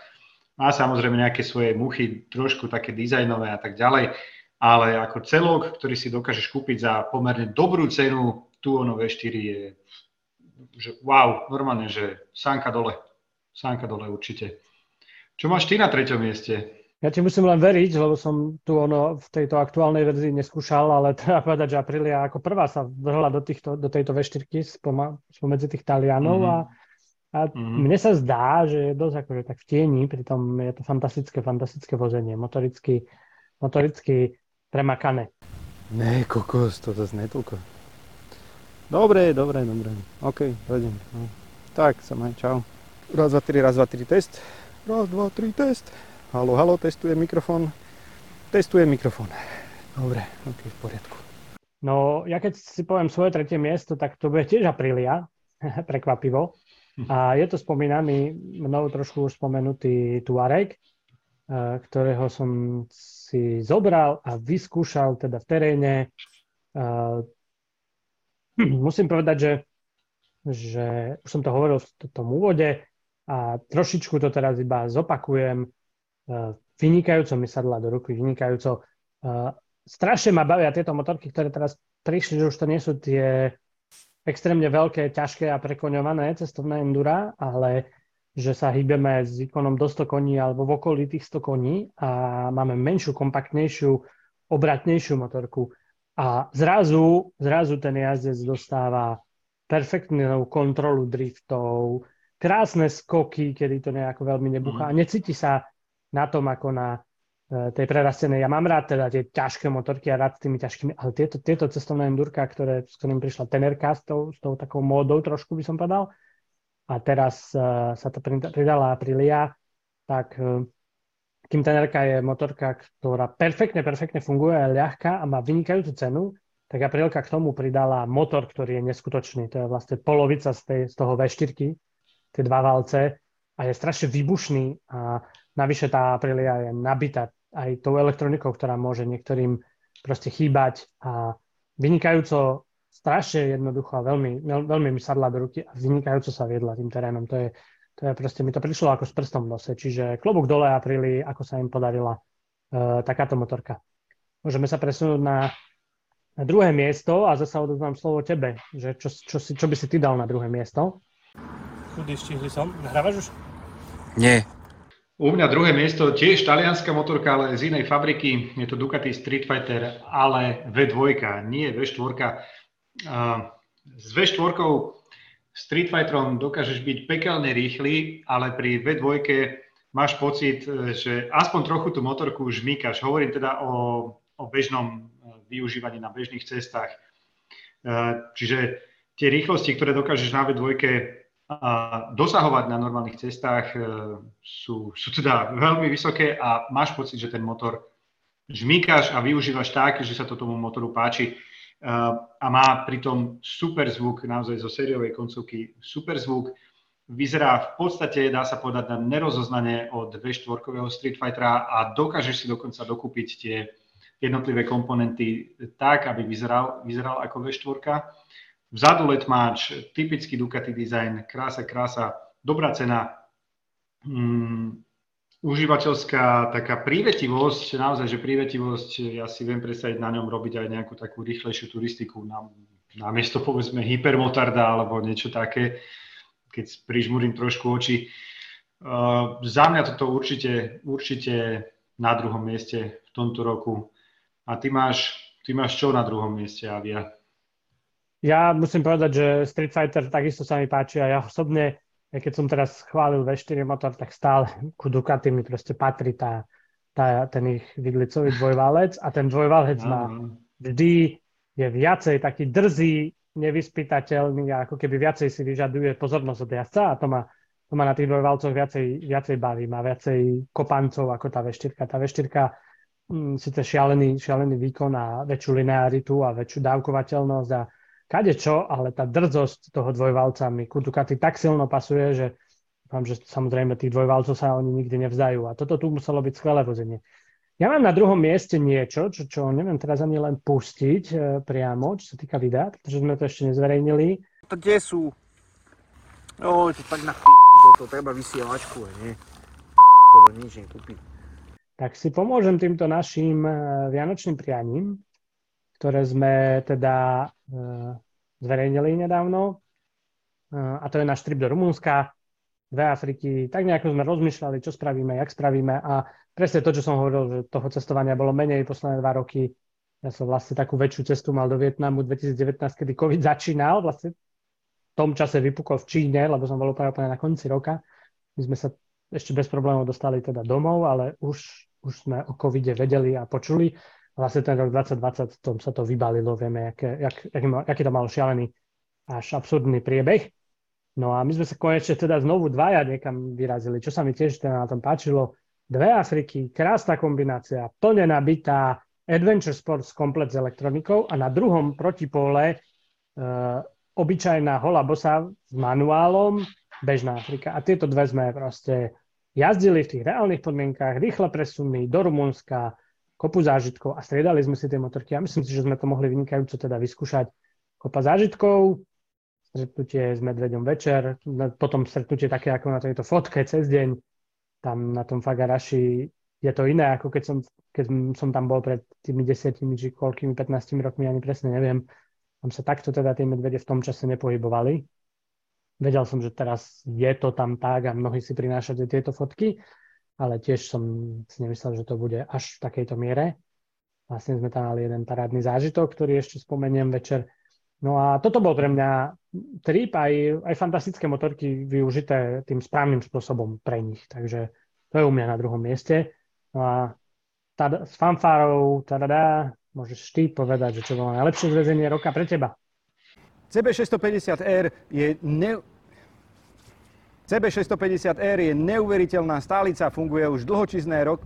Má samozrejme nejaké svoje muchy, trošku také dizajnové a tak ďalej, ale ako celok, ktorý si dokážeš kúpiť za pomerne dobrú cenu, Tuono V4 je že wow, normálne, že sánka dole určite. Čo máš ty na 3. mieste? Ja ti musím len veriť, lebo som Tuono v tejto aktuálnej verzii neskúšal, ale treba povedať, že Aprilia ako prvá sa vrhla do tejto V4-ky spomedzi tých Talianov a A mne sa zdá, že je dosť akože tak v tieni, pritom je to fantastické vozenie, motoricky premakané. Ne, kokos, to zase netoľko. Dobre. OK, vedem. No. Tak, sa maj, čau. Raz, dva, tri, test. Raz, dva, tri, test. Haló, testujem mikrofón. Dobre, OK, v poriadku. No, ja keď si poviem svoje tretie miesto, tak to bude tiež Aprilia, prekvapivo. A je to spomínaný, mnou trošku už spomenutý Tuareg, ktorého som si zobral a vyskúšal teda v teréne. Musím povedať, že už som to hovoril v tom úvode a trošičku to teraz iba zopakujem. Vynikajúco mi sadla do ruky, vynikajúco. Strašne ma bavia tieto motorky, ktoré teraz prišli, že už to nie sú tie extrémne veľké, ťažké a prekoňované cestovné endura, ale že sa hýbeme s výkonom do 100 koní alebo v okolí tých 100 koní a máme menšiu, kompaktnejšiu, obratnejšiu motorku. A zrazu ten jazdec dostáva perfektnú kontrolu driftov, krásne skoky, kedy to nejako veľmi nebuchá a necíti sa na tom ako na tej prerastenej. Ja mám rád teda tie ťažké motorky a rád s tými ťažkými, ale tieto cestovné endurka, s ktorým prišla tenerka s tou takou módou trošku by som povedal, a teraz sa to pridala Aprilia, tak kým tenerka je motorka, ktorá perfektne funguje, je ľahká a má vynikajúcu cenu, tak Aprilka k tomu pridala motor, ktorý je neskutočný. To je vlastne polovica z toho V4-ky, tie dva válce a je strašne výbušný a navyše tá Aprilia je nabitá aj tou elektronikou, ktorá môže niektorým proste chýbať a vynikajúco, strašne jednoducho a veľmi mi sadla do ruky a vynikajúco sa viedla tým terénom. To je proste, mi to prišlo ako s prstom v nose, čiže klobúk dole Aprilii, ako sa im podarila takáto motorka. Môžeme sa presunúť na druhé miesto a zasa odovzdám slovo tebe, že čo by si ty dal na druhé miesto? Kudy štihli som, nahrávaš už? Nie. U mňa druhé miesto tiež talianská motorka, ale z inej fabriky. Je to Ducati Street Fighter, ale V2, nie V4. S V4 Street Fighterom dokážeš byť pekelne rýchly, ale pri V2 máš pocit, že aspoň trochu tú motorku žmýkaš. Hovorím teda o bežnom využívaní na bežných cestách. Čiže tie rýchlosti, ktoré dokážeš na V2 dosahovať na normálnych cestách sú teda veľmi vysoké a máš pocit, že ten motor žmýkaš a využívaš tak, že sa to tomu motoru páči a má pritom super zvuk, naozaj zo sériovej koncovky super zvuk. Vyzerá v podstate, dá sa povedať, na nerozoznanie od V4-kového Street Fightera a dokážeš si dokonca dokúpiť tie jednotlivé komponenty tak, aby vyzeral ako V4. Vzadu letmáč, typický Ducati design, krása, dobrá cena, užívateľská taká prívetivosť, naozaj, že prívetivosť, ja si viem predstaviť na ňom robiť aj nejakú takú rýchlejšiu turistiku, namiesto povedzme hypermotarda alebo niečo také, keď prižmurím trošku oči. Za mňa toto určite na druhom mieste v tomto roku. A ty máš čo na druhom mieste, Avia? Ja musím povedať, že Street Fighter takisto sa mi páči a ja osobne, keď som teraz chválil V4 motor, tak stále ku Ducati mi proste patrí ten ich vidlicový dvojválec a ten dvojválec má vždy je viacej taký drzý, nevyspytateľný a ako keby viacej si vyžaduje pozornosť od jazdca a to ma na tých dvojválcoch viacej baví, má viacej kopancov ako tá V4. Tá V4 síce šialený výkon a väčšiu linearitu a väčšiu dávkovateľnosť a kadečo, ale tá drzosť toho dvojvalca mi ku Ducati tak silno pasuje, že dúfam, že samozrejme tých dvojvalcov sa oni nikdy nevzdajú. A toto tu muselo byť skvelé vozenie. Ja mám na druhom mieste niečo, čo neviem teraz ani len pustiť priamo, čo sa týka videa, pretože sme to ešte nezverejnili. To kde sú? Oj, to tak na to treba vysielačku, nie? To nič nekúpi. Tak si pomôžem týmto našim vianočným prianím, ktoré sme teda zverejnili nedávno. A to je náš trip do Rumunska, do Afriky. Tak nejako sme rozmýšľali, čo spravíme, jak spravíme. A presne to, čo som hovoril, že toho cestovania bolo menej posledné 2 roky. Ja som vlastne takú väčšiu cestu mal do Vietnamu 2019, kedy COVID začínal. Vlastne tom čase vypukol v Číne, lebo som bol úplne na konci roka. My sme sa ešte bez problémov dostali teda domov, ale už sme o covide vedeli a počuli. Vlastne ten rok 2020 tom sa to vybalilo, vieme, aký to malo šialený až absurdný priebeh. No a my sme sa konečne teda znovu dvaja niekam vyrazili, čo sa mi tiež teda na tom páčilo. Dve Afriky, krásna kombinácia, plne nabitá Adventure Sports komplet s elektronikou a na druhom protipóle obyčajná hola bosa s manuálom, bežná Afrika. A tieto dve sme proste jazdili v tých reálnych podmienkách, rýchle presuny do Rumunska, kopu zážitkov a striedali sme si tie motorky. Ja myslím si, že sme to mohli vynikajúco teda vyskúšať. Kopa zážitkov, stretnutie s medveďom večer, potom stretnutie také ako na tejto fotke cez deň, tam na tom Fagaraši je to iné, ako keď som tam bol pred tými 10 či koľkými 15 rokmi, ani presne neviem. Tam sa takto teda tie medvede v tom čase nepohybovali. Vedel som, že teraz je to tam tak a mnohí si prinášate tieto fotky, ale tiež som si nemyslel, že to bude až v takejto miere. Vlastne sme tam mali jeden parádny zážitok, ktorý ešte spomeniem večer. No a toto bol pre mňa trip, aj fantastické motorky využité tým správnym spôsobom pre nich. Takže to je u mňa na druhom mieste. No a s fanfárou, tadadá, môžeš ty povedať, že čo bolo najlepšie zväzenie roka pre teba. CB650R je CB650R je neuveriteľná stálica, funguje už dlhočizné rok.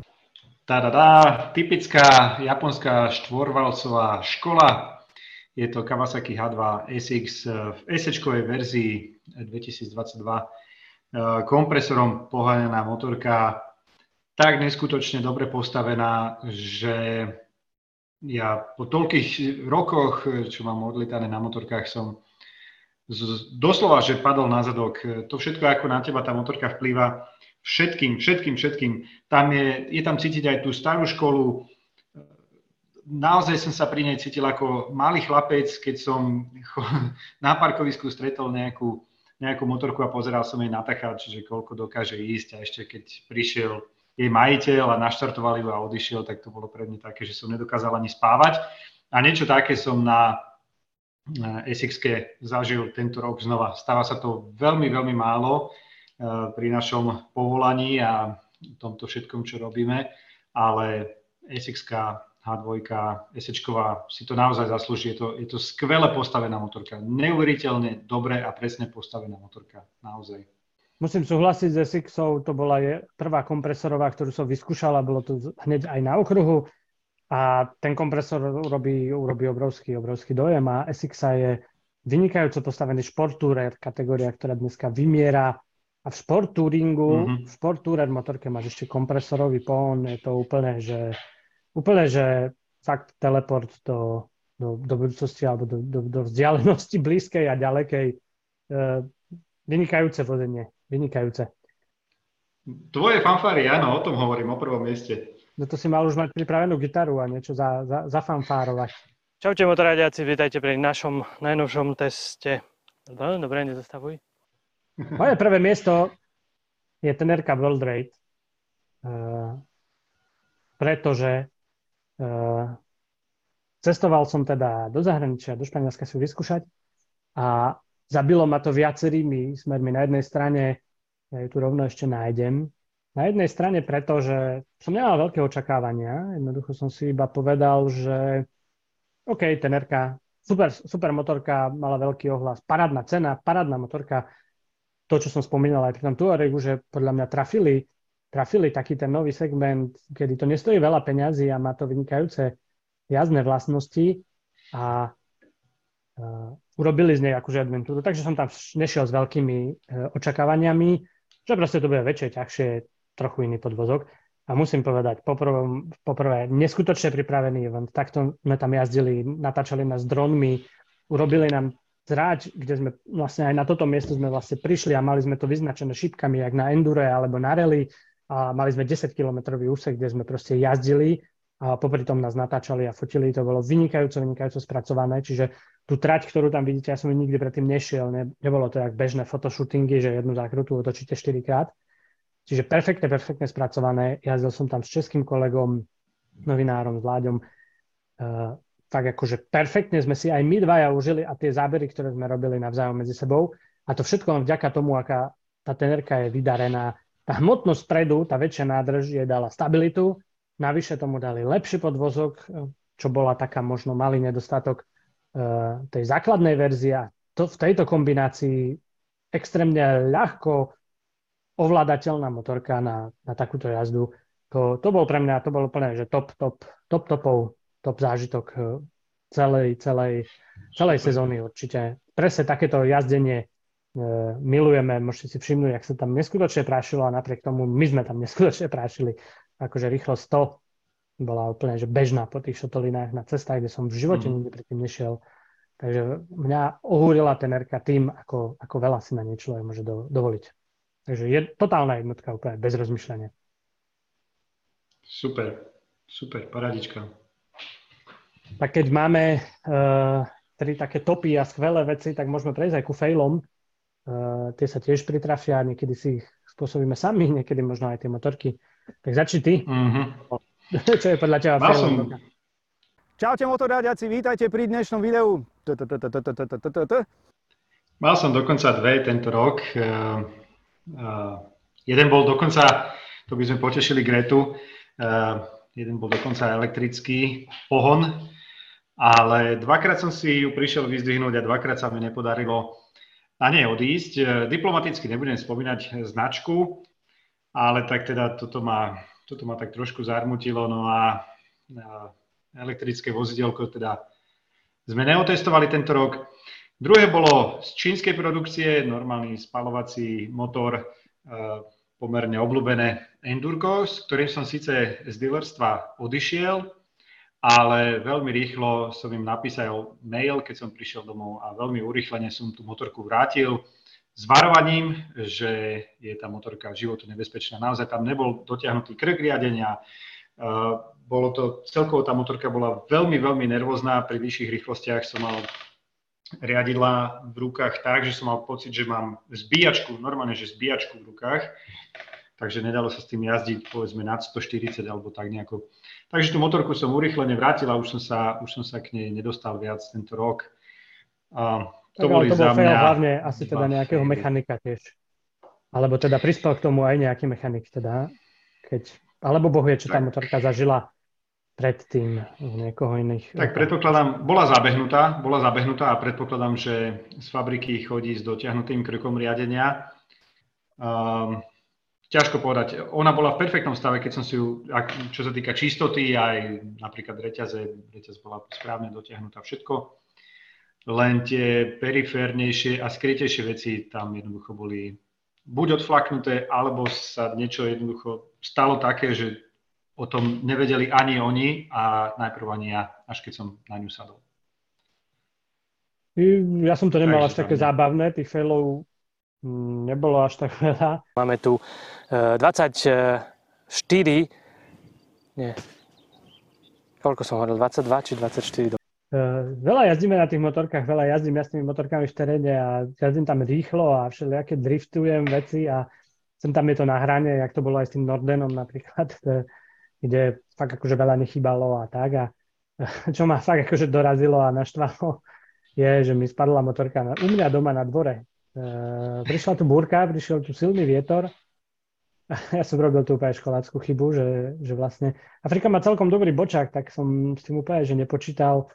Tadadá, typická japonská štvorvalcová škola. Je to Kawasaki H2 SX v SE-čkovej verzii 2022. Kompresorom poháňaná motorka, tak neskutočne dobre postavená, že ja po toľkých rokoch, čo mám odlietané na motorkách, som doslova, že padol na zadok. To všetko, ako na teba tá motorka vplýva, všetkým. Tam je tam cítiť aj tú starú školu. Naozaj som sa pri nej cítil ako malý chlapec, keď som na parkovisku stretol nejakú motorku a pozeral som jej na tacháč, že koľko dokáže ísť, a ešte keď prišiel jej majiteľ a naštartoval ju a odišiel, tak to bolo pre mňa také, že som nedokázal ani spávať. A niečo také som na SX-ke zažil tento rok znova. Stáva sa to veľmi, veľmi málo pri našom povolaní a tomto všetkom, čo robíme, ale SX-ka H2, SEčková si to naozaj zaslúži. Je to skvele postavená motorka. Neuveriteľne dobre a presne postavená motorka. Naozaj. Musím súhlasiť s SX-ov. To bola prvá kompresorová, ktorú som vyskúšal, bolo to hneď aj na okruhu. A ten kompresor urobí obrovský dojem. A SX-a je vynikajúco postavený športúrer, kategória, ktorá dneska vymiera. A v športúringu, v športúrer motorke máš ešte kompresorový pohon. Je to úplne, že fakt teleport do budúcnosti alebo do vzdialenosti blízkej a ďalekej. Vynikajúce vozenie, vynikajúce. Tvoje fanfáry, áno, o tom hovorím, o prvom mieste. No to si mal už mať pripravenú gitaru a niečo zafanfárovať. Čaute motoradiaci, vítajte pri našom najnovšom teste. Dobre, nezastavuj. Moje prvé miesto je tenerka World Raid, pretože cestoval som teda do zahraničia, do Španielska si ju vyskúšať a zabilo ma to viacerými smermi. Na jednej strane, ja ju tu rovno ešte nájdem, na jednej strane preto, že som nemal veľké očakávania, jednoducho som si iba povedal, že OK, tenerka, super motorka, mala veľký ohlas, parádna cena, parádna motorka, to, čo som spomínal aj pri tom Tuaregu, že podľa mňa trafili taký ten nový segment, kedy to nestojí veľa peňazí a má to vynikajúce jazdné vlastnosti a urobili z nej akúže adventúru. Takže som tam nešiel s veľkými očakávaniami, že proste to bude väčšie, ťažšie, trochu iný podvozok. A musím povedať, poprvé neskutočne pripravený event. Takto sme tam jazdili, natáčali nás dronmi, urobili nám zráč, kde sme vlastne aj na toto miesto sme vlastne prišli a mali sme to vyznačené šípkami, jak na endure alebo na rally. A mali sme 10-kilometrový úsek, kde sme proste jazdili a popri tom nás natáčali a fotili. To bolo vynikajúco spracované, čiže tú trať, ktorú tam vidíte, ja som ju nikdy predtým nešiel. Nebolo to jak bežné fotoshootingy, že jednu zákrutu otočíte 4-krát. Čiže perfektne spracované. Jazdil som tam s českým kolegom, novinárom, s Láďom. tak akože perfektne sme si aj my dvaja užili a tie zábery, ktoré sme robili navzájom medzi sebou. A to všetko len vďaka tomu, aká tá tenerka je vydarená. Tá hmotnosť predu, tá väčšia nádrž jej dala stabilitu, navyše tomu dali lepší podvozok, čo bola taká možno malý nedostatok tej základnej verzie. A to v tejto kombinácii extrémne ľahko ovládateľná motorka na takúto jazdu. To bol pre mňa, to bolo úplne, že top zážitok celej sezóny určite. Presne takéto jazdenie milujeme, môžete si všimnúť, jak sa tam neskutočne prášilo a napriek tomu my sme tam neskutočne prášili. Akože rýchlosť 100 bola úplne že bežná po tých šotolinách na cestách, kde som v živote nikdy predtým nešiel. Takže mňa ohúrila tenerka tým, ako veľa si na nej človek môže dovoliť. Takže je totálna jednotka úplne bez rozmýšľania. Super, paradička. Tak keď máme tri také topy a skvelé veci, tak môžeme prejsť aj ku failom. Tie sa tiež pritrafia, niekedy si ich spôsobíme sami, niekedy možno aj tie motorky. Tak začni ty. Čo je podľa teba failom? Čaute motoráďaci, vítajte pri dnešnom videu. Mal som dokonca dve tento rok. Jeden bol dokonca, to by sme potešili Gretu, jeden bol dokonca elektrický pohon, ale dvakrát som si ju prišiel vyzdvihnúť a dvakrát sa mi nepodarilo na nej odísť. Diplomaticky nebudem spomínať značku, ale tak teda toto ma tak trošku zarmutilo. No a elektrické vozidielko teda sme neotestovali tento rok. Druhé bolo z čínskej produkcie, normálny spalovací motor, pomerne obľúbené Endurko, s ktorým som síce z dealerstva odišiel, ale veľmi rýchlo som im napísal mail, keď som prišiel domov a veľmi urýchlene som tú motorku vrátil s varovaním, že je tá motorka životu nebezpečná. Naozaj tam nebol dotiahnutý krk riadenia. Celkovo tá motorka bola veľmi, veľmi nervózna. Pri vyšších rýchlostiach som mal riadidla v rukách tak, že som mal pocit, že mám zbíjačku, normálne, že zbíjačku v rukách. Takže nedalo sa s tým jazdiť, povedzme, nad 140 alebo tak nejako. Takže tú motorku som urýchlene vrátil a už som sa k nej nedostal viac tento rok. To bol za mňa hlavne asi teda nejakého mechanika tiež. Alebo teda prispel k tomu aj nejaký mechanik teda. Alebo Boh vie, čo tá motorka zažila predtým niekoho iných. Tak predpokladám, bola zabehnutá a predpokladám, že z fabriky chodí s dotiahnutým krkom riadenia. Ťažko povedať. Ona bola v perfektnom stave, keď som si ju, čo sa týka čistoty, aj napríklad reťaz bola správne dotiahnutá, všetko. Len tie periférnejšie a skrytejšie veci tam jednoducho boli buď odflaknuté, alebo sa niečo jednoducho stalo také, že o tom nevedeli ani oni a najprv ani ja, až keď som na ňu sadol. Ja som to nemal až také zábavné, tých failov nebolo až tak veľa. Máme tu 22 či 24. Veľa jazdíme na tých motorkách, veľa jazdím s tými motorkami v teréne a jazdím tam rýchlo a všelijaké driftujem veci a sem tam je to na hrane, jak to bolo aj s tým Nordenom napríklad, kde fakt akože veľa nechýbalo a tak. A čo ma fakt akože dorazilo a naštvalo je, že mi spadla motorka u mňa doma na dvore. Prišla tu búrka, prišiel tu silný vietor. Ja som robil tú úplne školácku chybu, že vlastne Afrika má celkom dobrý bočák, tak som s tým úplne, že nepočítal.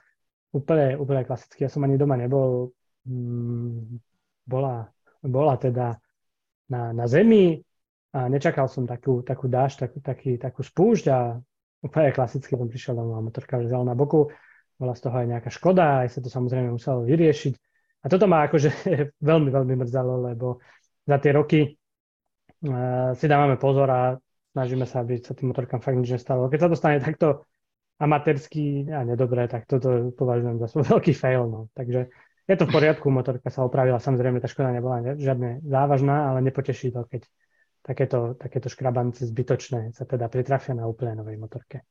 Úplne klasicky. Ja som ani doma nebol. Bola teda na zemi a nečakal som takú dážď, takú spúšť a úplne klasicky som prišiel domov a motorka vzala na boku. Bola z toho aj nejaká škoda, aj sa to samozrejme muselo vyriešiť. A toto ma akože veľmi, veľmi mrzalo, lebo za tie roky si dávame pozor a snažíme sa, aby sa tým motorkám fakt nič nestalo. Keď sa to stane takto amatérsky a nedobré, tak toto považujem za svoj veľký fail. No. Takže je to v poriadku, motorka sa opravila, samozrejme tá škoda nebola žiadne závažná, ale nepoteší to, keď takéto škrabance zbytočné sa teda pritrafia na úplne novej motorke.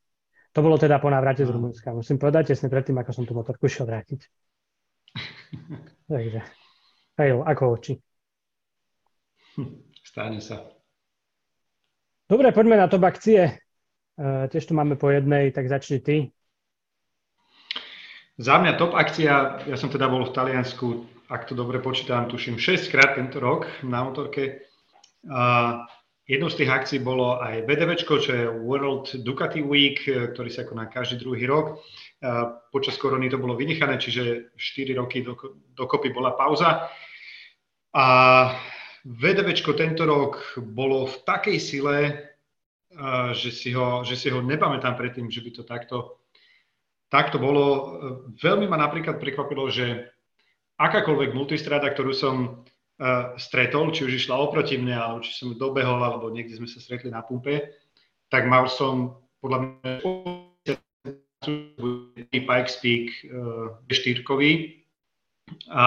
To bolo teda po návrate z Rumunska. Musím povedať tesne predtým, ako som tú motorku šiel vrátiť. Takže, fail, ako oči. Stane sa. Dobre, poďme na top akcie. Tiež tu máme po jednej, tak začni ty. Za mňa top akcia, ja som teda bol v Taliansku, ak to dobre počítam, tuším 6-krát tento rok na motorke. Jednou z tých akcií bolo aj BDVčko, čo je World Ducati Week, ktorý sa koná každý druhý rok. Počas korony to bolo vynechané, čiže 4 roky dokopy bola pauza. A VDVčko tento rok bolo v takej sile, že si ho nepamätám predtým, že by to takto bolo. Veľmi ma napríklad prekvapilo, že akákoľvek multistráda, ktorú som stretol, či už išla oproti mne, alebo či som dobehol, alebo niekde sme sa stretli na pumpe, tak mal som podľa mňa Pikes Peak štyrkový a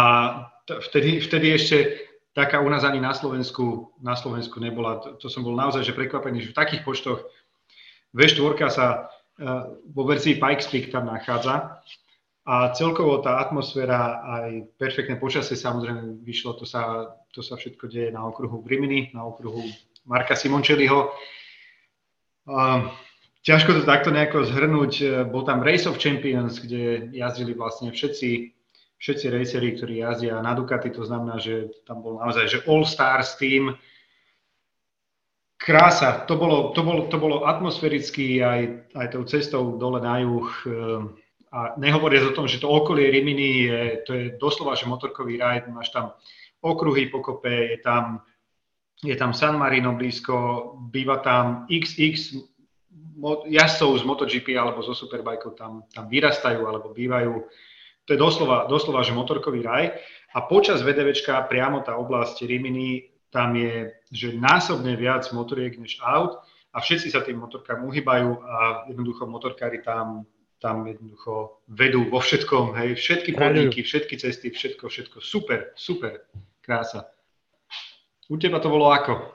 vtedy ešte taká u nás ani na Slovensku nebola. To som bol naozaj že prekvapený, že v takých počtoch V4 sa vo verzii Pikes Peak tam nachádza. A celkovo tá atmosféra, aj perfektné počasie, samozrejme vyšlo, to sa všetko deje na okruhu Brimini, na okruhu Marka Simoncelliho. Ťažko to takto nejako zhrnúť, bol tam Race of Champions, kde jazdili vlastne všetci raceri, ktorí jazdia na Ducati, to znamená, že tam bol naozaj že All Stars tým. Krása, to bolo atmosféricky aj tou cestou dole na juh. A nehovoriac o tom, že to okolie Rimini je doslova, že motorkový raj, máš tam okruhy pokope, je tam San Marino blízko, býva tam XX jazdcov z MotoGP alebo zo Superbikeov, tam vyrastajú alebo bývajú. To je doslova, že motorkový raj. A počas VDVčka priamo tá oblasť Rimini, tam je že násobne viac motoriek než aut a všetci sa tým motorkám uhybajú a jednoducho motorkári tam jednoducho vedú vo všetkom, hej, všetky podniky, všetky cesty, všetko, super, krása. U teba to bolo ako?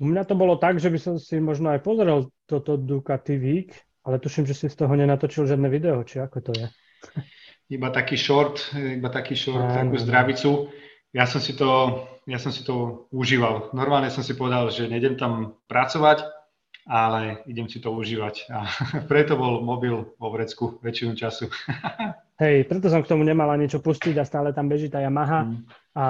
U mňa to bolo tak, že by som si možno aj pozrel toto Ducati Week, ale tuším, že si z toho nenatočil žiadne video, či ako to je? Iba taký short, takú zdravicu. Ja som si to užíval. Normálne som si povedal, že nejdem tam pracovať, ale idem si to užívať. A preto bol mobil vo vrecku väčšinu času. Hej, preto som k tomu nemal ani čo pustiť a stále tam beží tá Yamaha. A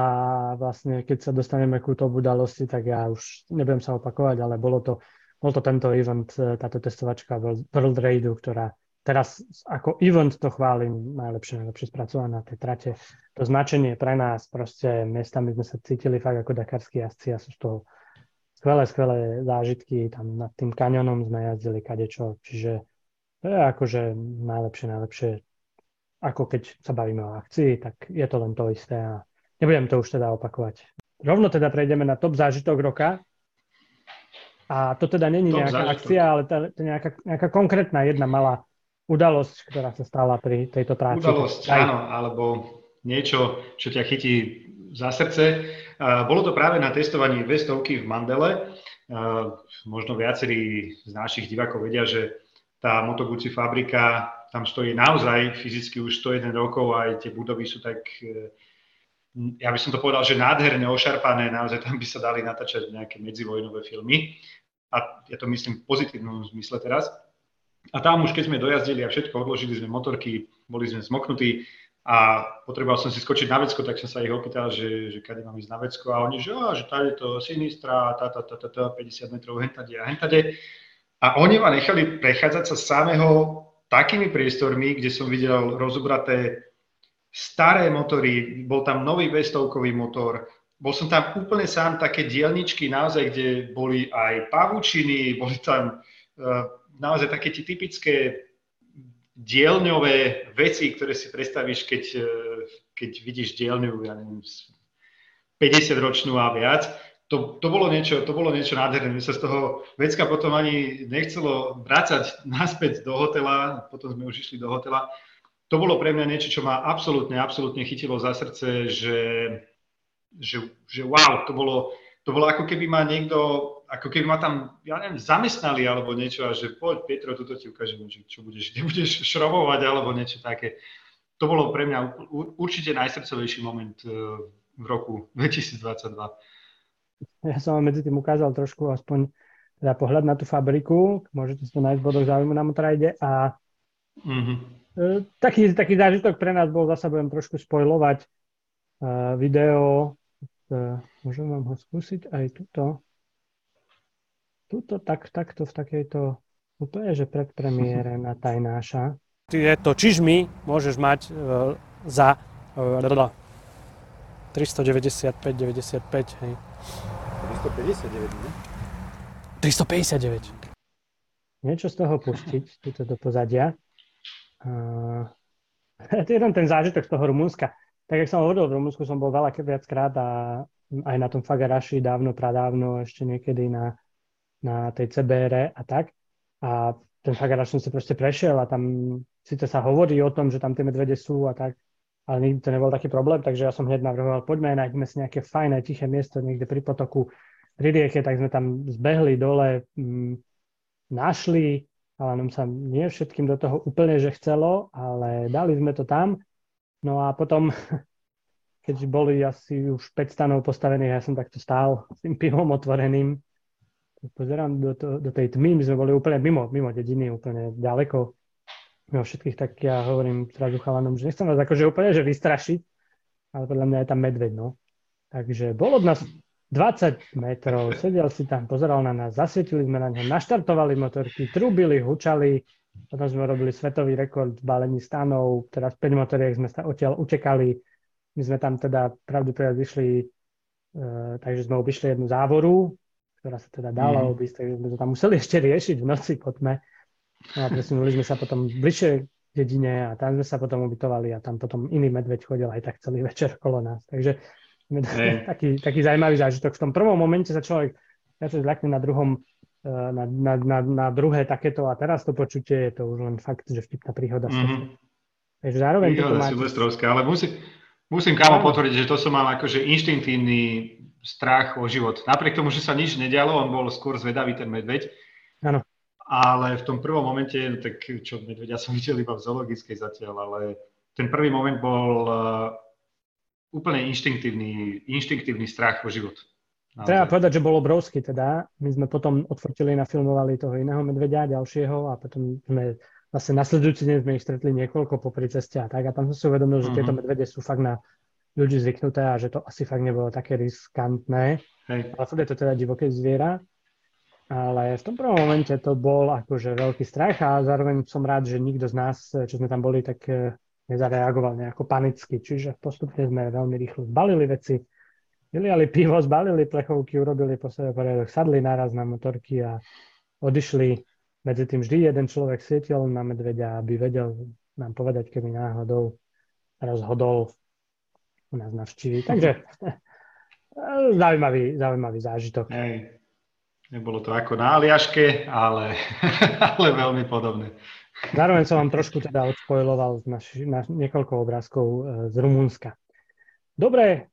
vlastne, keď sa dostaneme ku tomu udalosti, tak ja už nebudem sa opakovať, ale bol to tento event, táto testovačka World Raidu, ktorá teraz ako event to chválim, najlepšie spracovaná na tej trate. To značenie pre nás, proste miestami sme sa cítili fakt ako dakarskí jazdci a sú z toho skvelé zážitky, tam nad tým kaňonom sme jazdili kadečo, čiže to je akože najlepšie, ako keď sa bavíme o akcii, tak je to len to isté a nebudem to už teda opakovať. Rovno teda prejdeme na top zážitok roka a to teda není nejaká akcia, ale to je nejaká konkrétna jedna malá udalosť, ktorá sa stala pri tejto práci. Udalosť, áno, alebo niečo, čo ťa chytí za srdce. Bolo to práve na testovaní V100-ky v Mandele. Možno viacerí z našich divákov vedia, že tá Moto Guzzi fabrika tam stojí naozaj fyzicky už 101 rokov a aj tie budovy sú tak, ja by som to povedal, že nádherne ošarpané, naozaj tam by sa dali natáčať nejaké medzivojnové filmy. A ja to myslím v pozitívnom zmysle teraz. A tam už keď sme dojazdili a všetko odložili sme motorky, boli sme zmoknutí, a potreboval som si skočiť na vecko, tak som sa ich opýtal, že kade mám ísť na vecko a oni, že tady je to Sinistra, 50 metrov, hentade. A oni ma nechali prechádzať sa samého takými priestormi, kde som videl rozobraté staré motory, bol tam nový V100-kový motor, bol som tam úplne sám, také dielničky naozaj, kde boli aj pavučiny, boli tam naozaj také tie typické dielňové veci, ktoré si predstavíš, keď vidíš dielňu, ja neviem, 50-ročnú a viac. To bolo niečo nádherné. Mne sa z toho vecka potom ani nechcelo vrácať naspäť do hotela, potom sme už išli do hotela. To bolo pre mňa niečo, čo ma absolútne chytilo za srdce, že wow, to bolo ako keby ma niekto... Ako keby ma tam, ja neviem, zamestnali alebo niečo a že poď, Petro, tuto ti ukážem, čo budeš, kde budeš šrobovať alebo niečo také. To bolo pre mňa určite najsrdcovejší moment v roku 2022. Ja som vám medzi tým ukázal trošku aspoň teda pohľad na tú fabriku. Môžete si to nájsť v bodoch záujmu na Motorride a Taký zážitok pre nás bol, zasa budem trošku spoilovať video. Môžem vám ho skúsiť aj tuto. Tuto takto v takejto, úplne že predpremiérená tajnáša. Tieto čižmy môžeš mať za 395,95, hej. 359, ne? 359. Niečo z toho pustiť, tuto do pozadia. To je ten zážitok z toho Rumunska. Tak, jak som hovoril, v Rumunsku som bol veľa viackrát a aj na tom Fagaraši dávno, pradávno, ešte niekedy na tej CBR a tak. A ten Fagaraš som si proste prešiel a tam síce sa hovorí o tom, že tam tie medvede sú a tak, ale nikdy to nebol taký problém, takže ja som hneď navrhoval, poďme, nájdeme si nejaké fajné, tiché miesto niekde pri potoku, pri rieke, tak sme tam zbehli dole, našli, ale nám sa nie všetkým do toho úplne, že chcelo, ale dali sme to tam. No a potom, keď boli asi už 5 stanov postavených, ja som takto stál s tým pivom otvoreným, pozerám do tej tmy, my sme boli úplne mimo dediny, úplne ďaleko. No všetkých, tak ja hovorím teraz chalanom, že nechcem vás akože úplne že vystrašiť, ale podľa mňa je tam medveď, no. Takže bol od nás 20 metrov, sedel si tam, pozeral na nás, zasvietili sme na ňo, naštartovali motorky, trúbili, hučali, potom sme robili svetový rekord v balení stanov, teraz 5 motoriek sme odtiaľ utekali, my sme tam teda pravdu povedať vyšli, takže sme obišli jednu závoru, ktorá sa teda dala obísť, takže sme to tam museli ešte riešiť v noci po tme. No a presunuli sme sa potom bližšie k dedine a tam sme sa potom ubytovali a tam potom iný medveď chodil aj tak celý večer okolo nás. Takže taký zaujímavý zážitok. V tom prvom momente sa človek zľakne na druhom, na druhé takéto a teraz to počutie je to už len fakt, že vtipná príhoda. Takže zároveň príhoda silvestrovská, ale musím kámo potvrdiť, že to som mal akože inštinktívny strach o život. Napriek tomu, že sa nič nedialo, on bol skôr zvedavý ten medveď. Áno. Ale v tom prvom momente, tak čo medveďa som videl iba v zoologickej zatiaľ, ale ten prvý moment bol úplne inštinktívny strach o život. Treba povedať, že bol obrovský teda. My sme potom odfotili, nafilmovali toho iného medveďa, ďalšieho a potom sme vlastne nasledujúci deň sme ich stretli niekoľko popri ceste a tak. A tam som si uvedomil, že tieto medvede sú fakt na ľudí zvyknuté a že to asi fakt nebolo také riskantné. Hej. Ale je to teda divoké zviera. Ale v tom prvom momente to bol akože veľký strach a zároveň som rád, že nikto z nás, čo sme tam boli, tak nezareagoval nejako panicky. Čiže postupne sme veľmi rýchlo zbalili veci, vyliali pivo, zbalili plechovky, urobili po sebe poriadok, sadli naraz na motorky a odišli. Medzi tým vždy jeden človek svietil na medveďa, aby vedel nám povedať, keby náhodou rozhodol u nás navštíviť. Takže zaujímavý zážitok. Hej. Nebolo to ako na Aliaške, ale veľmi podobné. Zároveň som vám trošku teda odspojloval na niekoľko obrázkov z Rumunska. Dobre,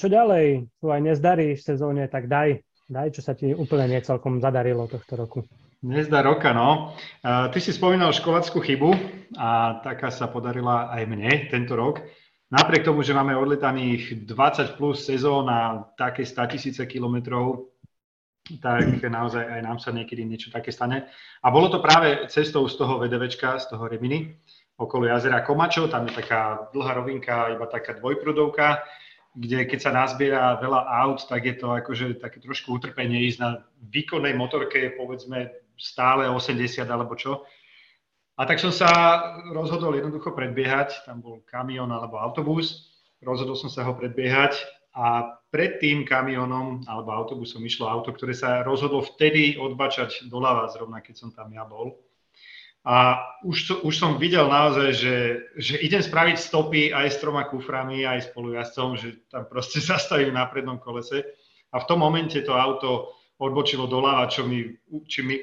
čo ďalej? Tu aj nezdarí v sezóne, tak daj, čo sa ti úplne niecelkom zadarilo tohto roku. Nezdar roka, no. Ty si spomínal školácku chybu a taká sa podarila aj mne tento rok. Napriek tomu, že máme odletaných 20 plus sezón a také 100 000 kilometrov, tak naozaj aj nám sa niekedy niečo také stane. A bolo to práve cestou z toho VDVčka, z toho Reminy, okolo jazera Komačo, tam je taká dlhá rovinka, iba taká dvojprudovka, kde keď sa nazbiera veľa aut, tak je to akože také trošku utrpenie ísť na výkonnej motorke, povedzme stále 80 alebo čo. A tak som sa rozhodol jednoducho predbiehať, tam bol kamión alebo autobus, rozhodol som sa ho predbiehať. A pred tým kamionom alebo autobusom išlo auto, ktoré sa rozhodlo vtedy odbačať doľava, zrovna keď som tam ja bol. A už som videl naozaj, že idem spraviť stopy aj s 3 kuframi, aj s spolujazdcom, že tam proste zastavím na prednom kolese. A v tom momente to auto odbočilo doľava, čo mi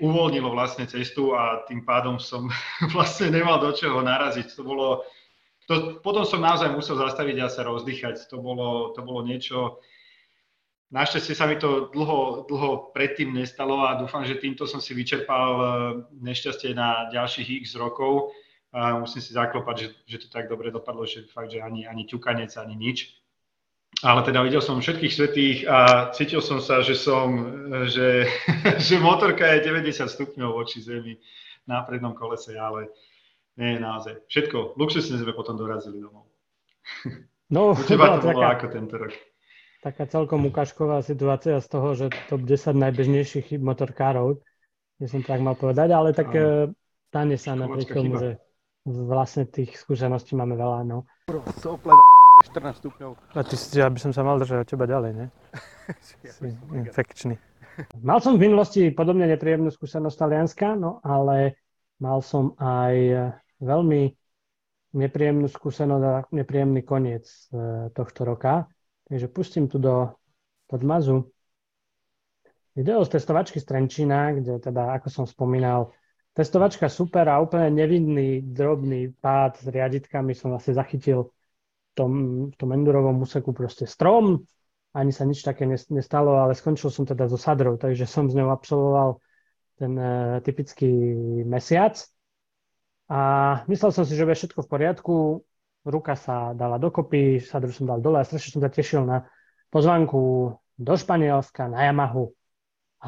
uvoľnilo vlastne cestu a tým pádom som vlastne nemal do čoho naraziť. Potom som naozaj musel zastaviť a sa rozdýchať. To bolo niečo... Našťastie sa mi to dlho predtým nestalo a dúfam, že týmto som si vyčerpal nešťastie na ďalších x rokov. Musím si zaklopať, že to tak dobre dopadlo, že fakt, že ani ťukanec, ani nič. Ale teda videl som všetkých svetých a cítil som sa, že motorka je 90 stupňov voči zemi na prednom kolese, ale... Nie, naozaj. Všetko. Luxusne sme potom dorazili domov. No, u teba to bolo taká, ako tento rok? Taká celkom ukážková situácia z toho, že top 10 najbežnejších motorkárov, nie som tak mal povedať, ale tak stane sa napriek tomu, že vlastne tých skúseností máme veľa, no. 14 stupňov. A ty, ja by som sa mal držať od teba ďalej, ne? Si infekčný. Mal som v minulosti podobne nepríjemnú skúsenosť Talianska, no ale mal som aj veľmi nepríjemnú skúsenosť a nepríjemný koniec tohto roka. Takže pustím tu do podmazu. Ide o testovačky z Trenčína, kde teda, ako som spomínal, testovačka super a úplne nevinný drobný pád s riaditkami som vlastne zachytil v tom endurovom úseku proste strom, ani sa nič také nestalo, ale skončil som teda so sadrou, takže som z ňou absolvoval ten typický mesiac a myslel som si, že bude všetko v poriadku, ruka sa dala dokopy, sadru som dal dole a strašne som sa tešil na pozvánku do Španielska na Yamahu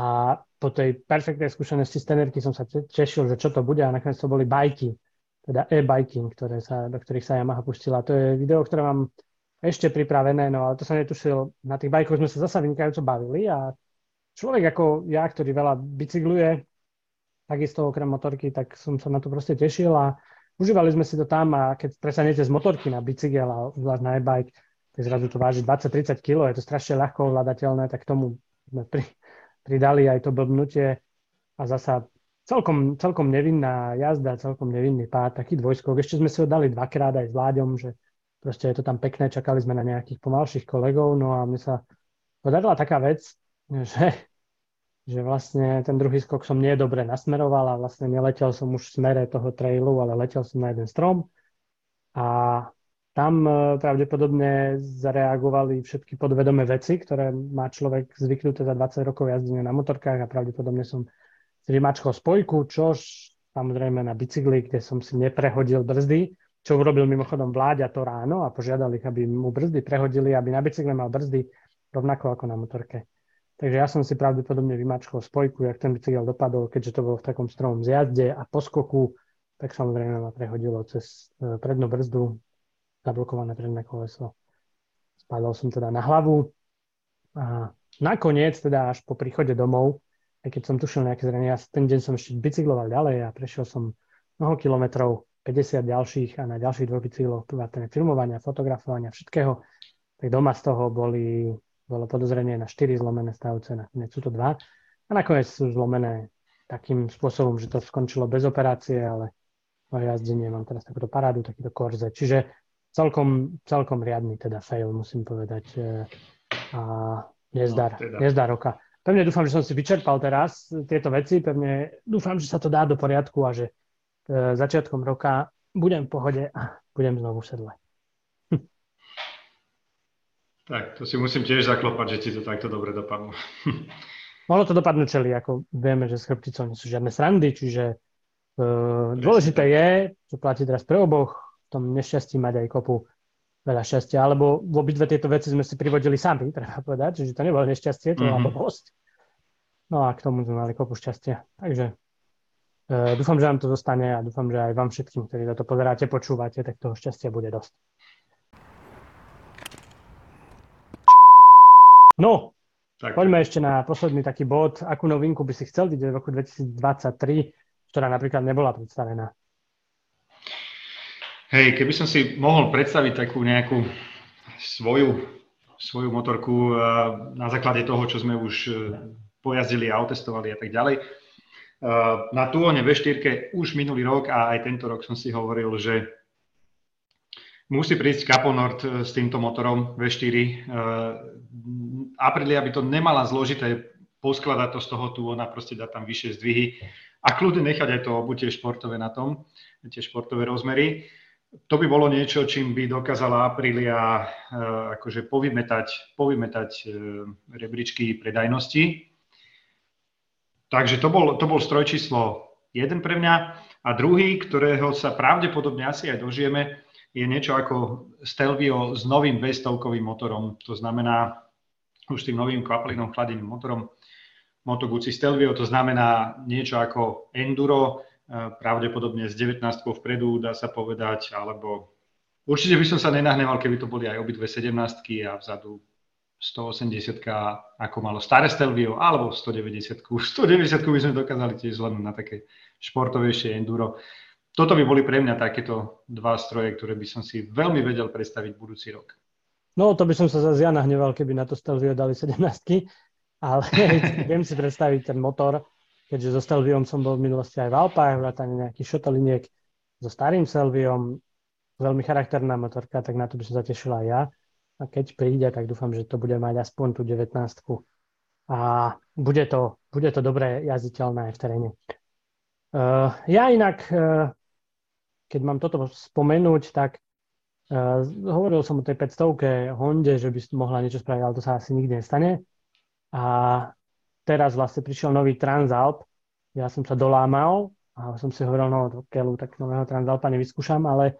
a po tej perfektnej skúsenosti z tenerky som sa tešil, že čo to bude a nakoniec to boli bajky. Teda e-biking, do ktorých sa Yamaha pustila. To je video, ktoré mám ešte pripravené, no ale to som netušil. Na tých bajkoch sme sa zasa vynikajúco bavili a človek ako ja, ktorý veľa bicykluje, takisto okrem motorky, tak som sa na to proste tešil a užívali sme si to tam a keď presanete z motorky na bicykel a zvlášť na e-bike, tak zrazu to váži 20-30 kg, je to strašne ľahko ovládateľné, tak tomu sme pridali aj to blbnutie a zasa Celkom nevinná jazda, celkom nevinný pád, taký dvojskok. Ešte sme si ho dali dvakrát aj s Láďom, že proste je to tam pekné, čakali sme na nejakých pomalších kolegov, no a mne sa podarila taká vec, že vlastne ten druhý skok som nie dobre nasmeroval a vlastne neletel som už v smere toho trailu, ale letel som na jeden strom a tam pravdepodobne zareagovali všetky podvedomé veci, ktoré má človek zvyknuté za 20 rokov jazdenia na motorkách a pravdepodobne som rimačkou spojku, čož samozrejme na bicykli, kde som si neprehodil brzdy, čo urobil mimochodom Vláďa to ráno a požiadal ich, aby mu brzdy prehodili, aby na bicykle mal brzdy rovnako ako na motorke. Takže ja som si pravdepodobne vymačkol spojku, jak ten bicykel dopadol, keďže to bolo v takom stromom zjazde a po skoku, tak samozrejme ma prehodilo cez prednú brzdu, zablokované predné koleso. Spadol som teda na hlavu a nakoniec, teda až po príchode domov, aj keď som tušil nejaké zrania, ten deň som ešte bicykloval ďalej a prešiel som mnoho kilometrov, 50 ďalších a na ďalších dvoch bicykloch filmovania, fotografovania, všetkého. Tak doma z toho bolo podozrenie na 4 zlomené stavce, nakoniec sú to 2. A nakoniec sú zlomené takým spôsobom, že to skončilo bez operácie, ale moje jazdenie, mám teraz takúto parádu, takýto korze. Čiže celkom riadny teda fail, musím povedať. A nezdá roka. Pevne dúfam, že som si vyčerpal teraz tieto veci, pevne dúfam, že sa to dá do poriadku a že začiatkom roka budem v pohode a budem znovu v sedle. Tak, to si musím tiež zaklopať, že ti to takto dobre dopadlo. Mohlo to dopadnúť celý, ako vieme, že s chrbticou nie sú žiadne srandy, čiže dôležité je, čo platí teraz pre oboch, v tom nešťastí mať aj kopu veľa šťastia, alebo v obidve tieto veci sme si privodili sami, treba povedať, že to nebolo nešťastie, to bola blbosť. No a k tomu sme mali kopu šťastia. Takže dúfam, že vám to zostane a dúfam, že aj vám všetkým, ktorí toto pozeráte, počúvate, tak toho šťastia bude dosť. No, tak. Poďme ešte na posledný taký bod. Akú novinku by si chcel vidieť v roku 2023, ktorá napríklad nebola predstavená? Hej, keby som si mohol predstaviť takú nejakú svoju motorku na základe toho, čo sme už pojazdili a otestovali a tak ďalej. Na Tuone V4 už minulý rok a aj tento rok som si hovoril, že musí prísť Caponord s týmto motorom V4. Aprilia by to nemala zložité poskladať to z toho Tuona, proste dať tam vyššie zdvihy a kľudne nechať aj to obutie športové na tom, tie športové rozmery. To by bolo niečo, čím by dokázala Aprilia akože povymetať rebríčky predajnosti. Takže to bol stroj číslo 1 pre mňa. A druhý, ktorého sa pravdepodobne asi aj dožijeme, je niečo ako Stelvio s novým V100-kovým motorom. To znamená už tým novým kvapalinom chladeným motorom Moto Guzzi Stelvio. To znamená niečo ako Enduro, pravdepodobne s 19 vpredu, dá sa povedať, alebo určite by som sa nenahneval, keby to boli aj obidve 17-ky a vzadu 180-ka, ako malo staré Stelvio, alebo 190-ku. 190-ku by sme dokázali tiež zvládnuť na také športovejšie enduro. Toto by boli pre mňa takéto dva stroje, ktoré by som si veľmi vedel predstaviť budúci rok. No, to by som sa zase ja nahneval, keby na to Stelvio dali 17-ky, ale viem si predstaviť ten motor, keďže so Stelviom som bol v minulosti aj v Alpách, vrátane nejakých šoteliniek so starým Stelviom, veľmi charakterná motorka, tak na to by som zatešila aj ja. A keď príde, tak dúfam, že to bude mať aspoň tú 19-ku. A bude to dobre jazditeľné aj v teréne. Ja inak, keď mám toto spomenúť, tak hovoril som o tej 500-ke Honde, že by mohla niečo spraviť, ale to sa asi nikdy nestane. A teraz vlastne prišiel nový Transalp. Ja som sa dolámal a som si hovoril, no keľu, tak nového Transalpa nevyskúšam, ale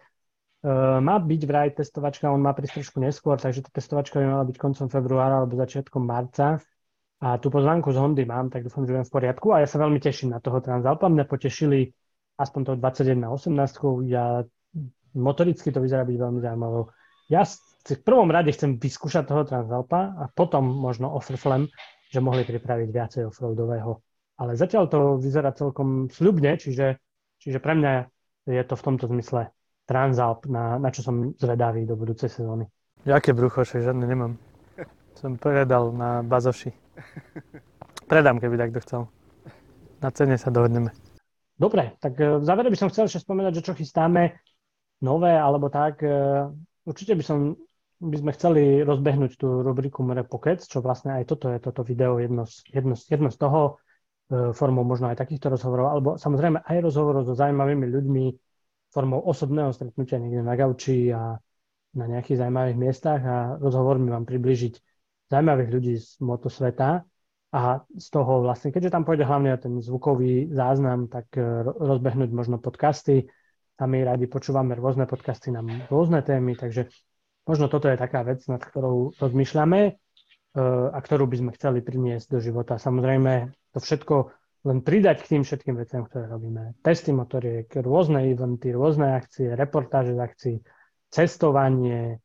má byť vraj testovačka, on má prísť trošku neskôr, takže tá testovačka by mala byť koncom februára alebo začiatkom marca. A tú pozvánku z Hondy mám, tak dúfam, že budem v poriadku. A ja sa veľmi teším na toho Transalpa. Mňa potešili aspoň toho 21-18. Ja motoricky to vyzerá byť veľmi zaujímavé. Ja v prvom rade chcem vyskúšať toho Transalpa a potom možno Offerflem, že mohli pripraviť viacej offroadového. Ale zatiaľ to vyzerá celkom sľubne, čiže pre mňa je to v tomto zmysle Transalp, na čo som zvedavý do budúcej sezóny. Jaké brucho, však žiadne nemám. Som predal na Bazoši. Predám, keby takto chcel. Na cene sa dohodneme. Dobre, tak v závere by som chcel ešte spomenúť, že čo chystáme nové, alebo tak. Určite by sme chceli rozbehnúť tú rubriku Mere Pockets, čo vlastne aj toto je toto video, jedno z toho, formou možno aj takýchto rozhovorov, alebo samozrejme aj rozhovorov so zaujímavými ľuďmi, formou osobného stretnutia niekde na gauči a na nejakých zaujímavých miestach a rozhovormi vám približiť zaujímavých ľudí z motosveta a z toho vlastne, keďže tam pôjde hlavne ten zvukový záznam, tak rozbehnúť možno podcasty a my radi počúvame rôzne podcasty na rôzne témy, takže možno toto je taká vec, nad ktorou rozmýšľame a ktorú by sme chceli priniesť do života. Samozrejme to všetko len pridať k tým všetkým veciam, ktoré robíme. Testy motoriek, rôzne eventy, rôzne akcie, reportáže z akcií, cestovanie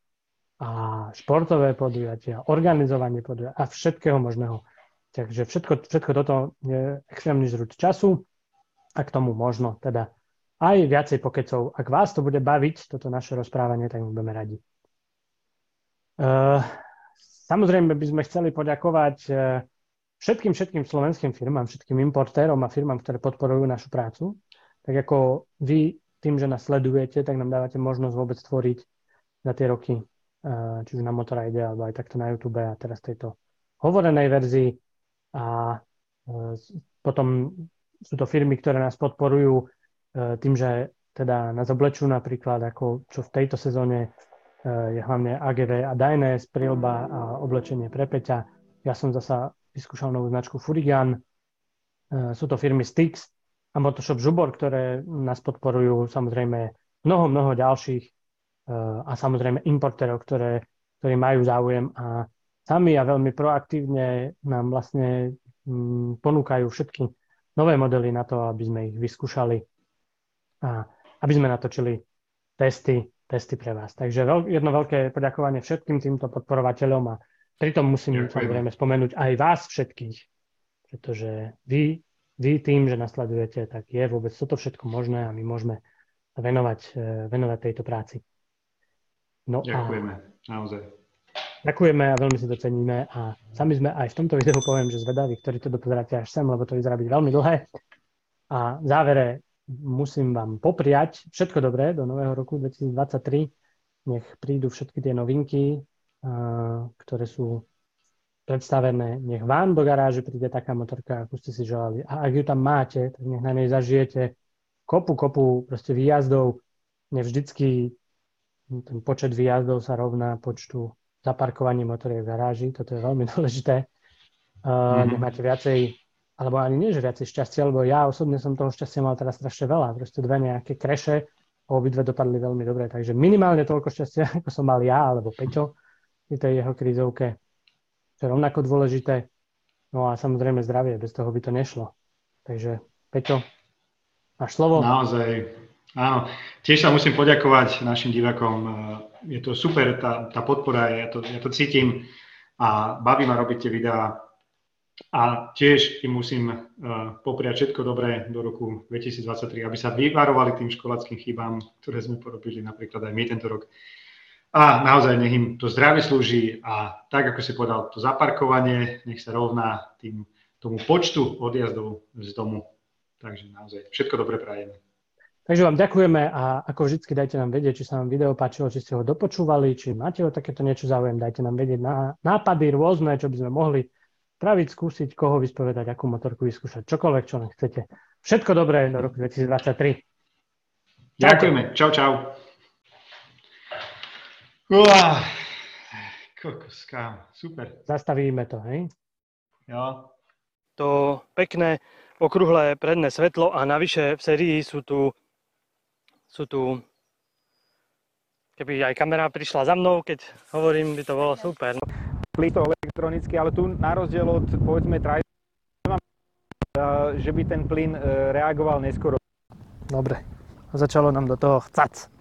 a športové podujatia, organizovanie podujatia a všetkého možného. Takže všetko toto je extrémny žrúd času a k tomu možno teda aj viacej pokecov. Ak vás to bude baviť, toto naše rozprávanie, tak my budeme radi. Samozrejme by sme chceli poďakovať všetkým slovenským firmám, všetkým importérom a firmám, ktoré podporujú našu prácu. Tak ako vy tým, že nás sledujete, tak nám dávate možnosť vôbec tvoriť za tie roky, či už na Moto Raide, alebo aj takto na YouTube a teraz tejto hovorenej verzii. A potom sú to firmy, ktoré nás podporujú tým, že teda nás oblečú napríklad, ako čo v tejto sezóne je hlavne AGV a Dynes, príľba a oblečenie pre Peťa. Ja som zasa vyskúšal novú značku Furigan. Sú to firmy Stix a Motoshop Žubor, ktoré nás podporujú, samozrejme mnoho ďalších a samozrejme importérov, ktorí majú záujem a sami a veľmi proaktívne nám vlastne ponúkajú všetky nové modely na to, aby sme ich vyskúšali a aby sme natočili testy pre vás. Takže jedno veľké poďakovanie všetkým týmto podporovateľom a pritom musím samozrejme spomenúť aj vás všetkých, pretože vy tým, že nasledujete, tak je vôbec toto všetko možné a my môžeme venovať tejto práci. No ďakujeme, naozaj. Ďakujeme a veľmi si to ceníme a sami sme aj v tomto videu poviem, že zvedaví, ktorí to dopozeráte až sem, lebo to vyzerá byť veľmi dlhé. A v závere musím vám popriať všetko dobré do nového roku 2023. Nech prídu všetky tie novinky, ktoré sú predstavené. Nech vám do garáže príde taká motorka, ako ste si želali. A ak ju tam máte, tak nech na nej zažijete kopu proste výjazdov. Nevždycky ten počet výjazdov sa rovná počtu zaparkovaní motoriek v garáži. Toto je veľmi dôležité. Nech máte viacej, alebo ani nie, že viacej šťastia, lebo ja osobne som toho šťastia mal teraz strašne veľa. Proste dve nejaké kreše a obidve dopadli veľmi dobre. Takže minimálne toľko šťastia, ako som mal ja, alebo Peťo, pri tej jeho krízovke. To je rovnako dôležité. No a samozrejme zdravie, bez toho by to nešlo. Takže Peťo, Máš slovo. Naozaj, áno. Tiež sa musím poďakovať našim divákom. Je to super, tá podpora, ja to cítim a baví ma robiť tie videá. A tiež im musím popriať všetko dobré do roku 2023, aby sa vyvarovali tým školáckým chybám, ktoré sme porobili napríklad aj my tento rok. A naozaj nech im to zdravie slúži a tak, ako si povedal, to zaparkovanie nech sa rovná tomu počtu odjazdov z domu. Takže naozaj všetko dobre prajeme. Takže vám ďakujeme a ako vždy dajte nám vedieť, či sa vám video páčilo, či ste ho dopočúvali, či máte o takéto niečo záujem, dajte nám vedieť na nápady rôzne, čo by sme mohli traviť, skúsiť, koho vyspovedať, akú motorku vyskúšať, čokoľvek, čo len chcete. Všetko dobré do roku 2023. Ďakujeme. Čau, čau. Uá, kokoska, super. Zastavíme to, hej? Jo. To pekné, okrúhle predné svetlo a navyše v sérii sú tu, keby aj kamera prišla za mnou, keď hovorím, by to bolo super. Plito elektronicky, ale tu na rozdiel od, povedzme, že by ten plyn reagoval neskoro. Dobre, začalo nám do toho chcac.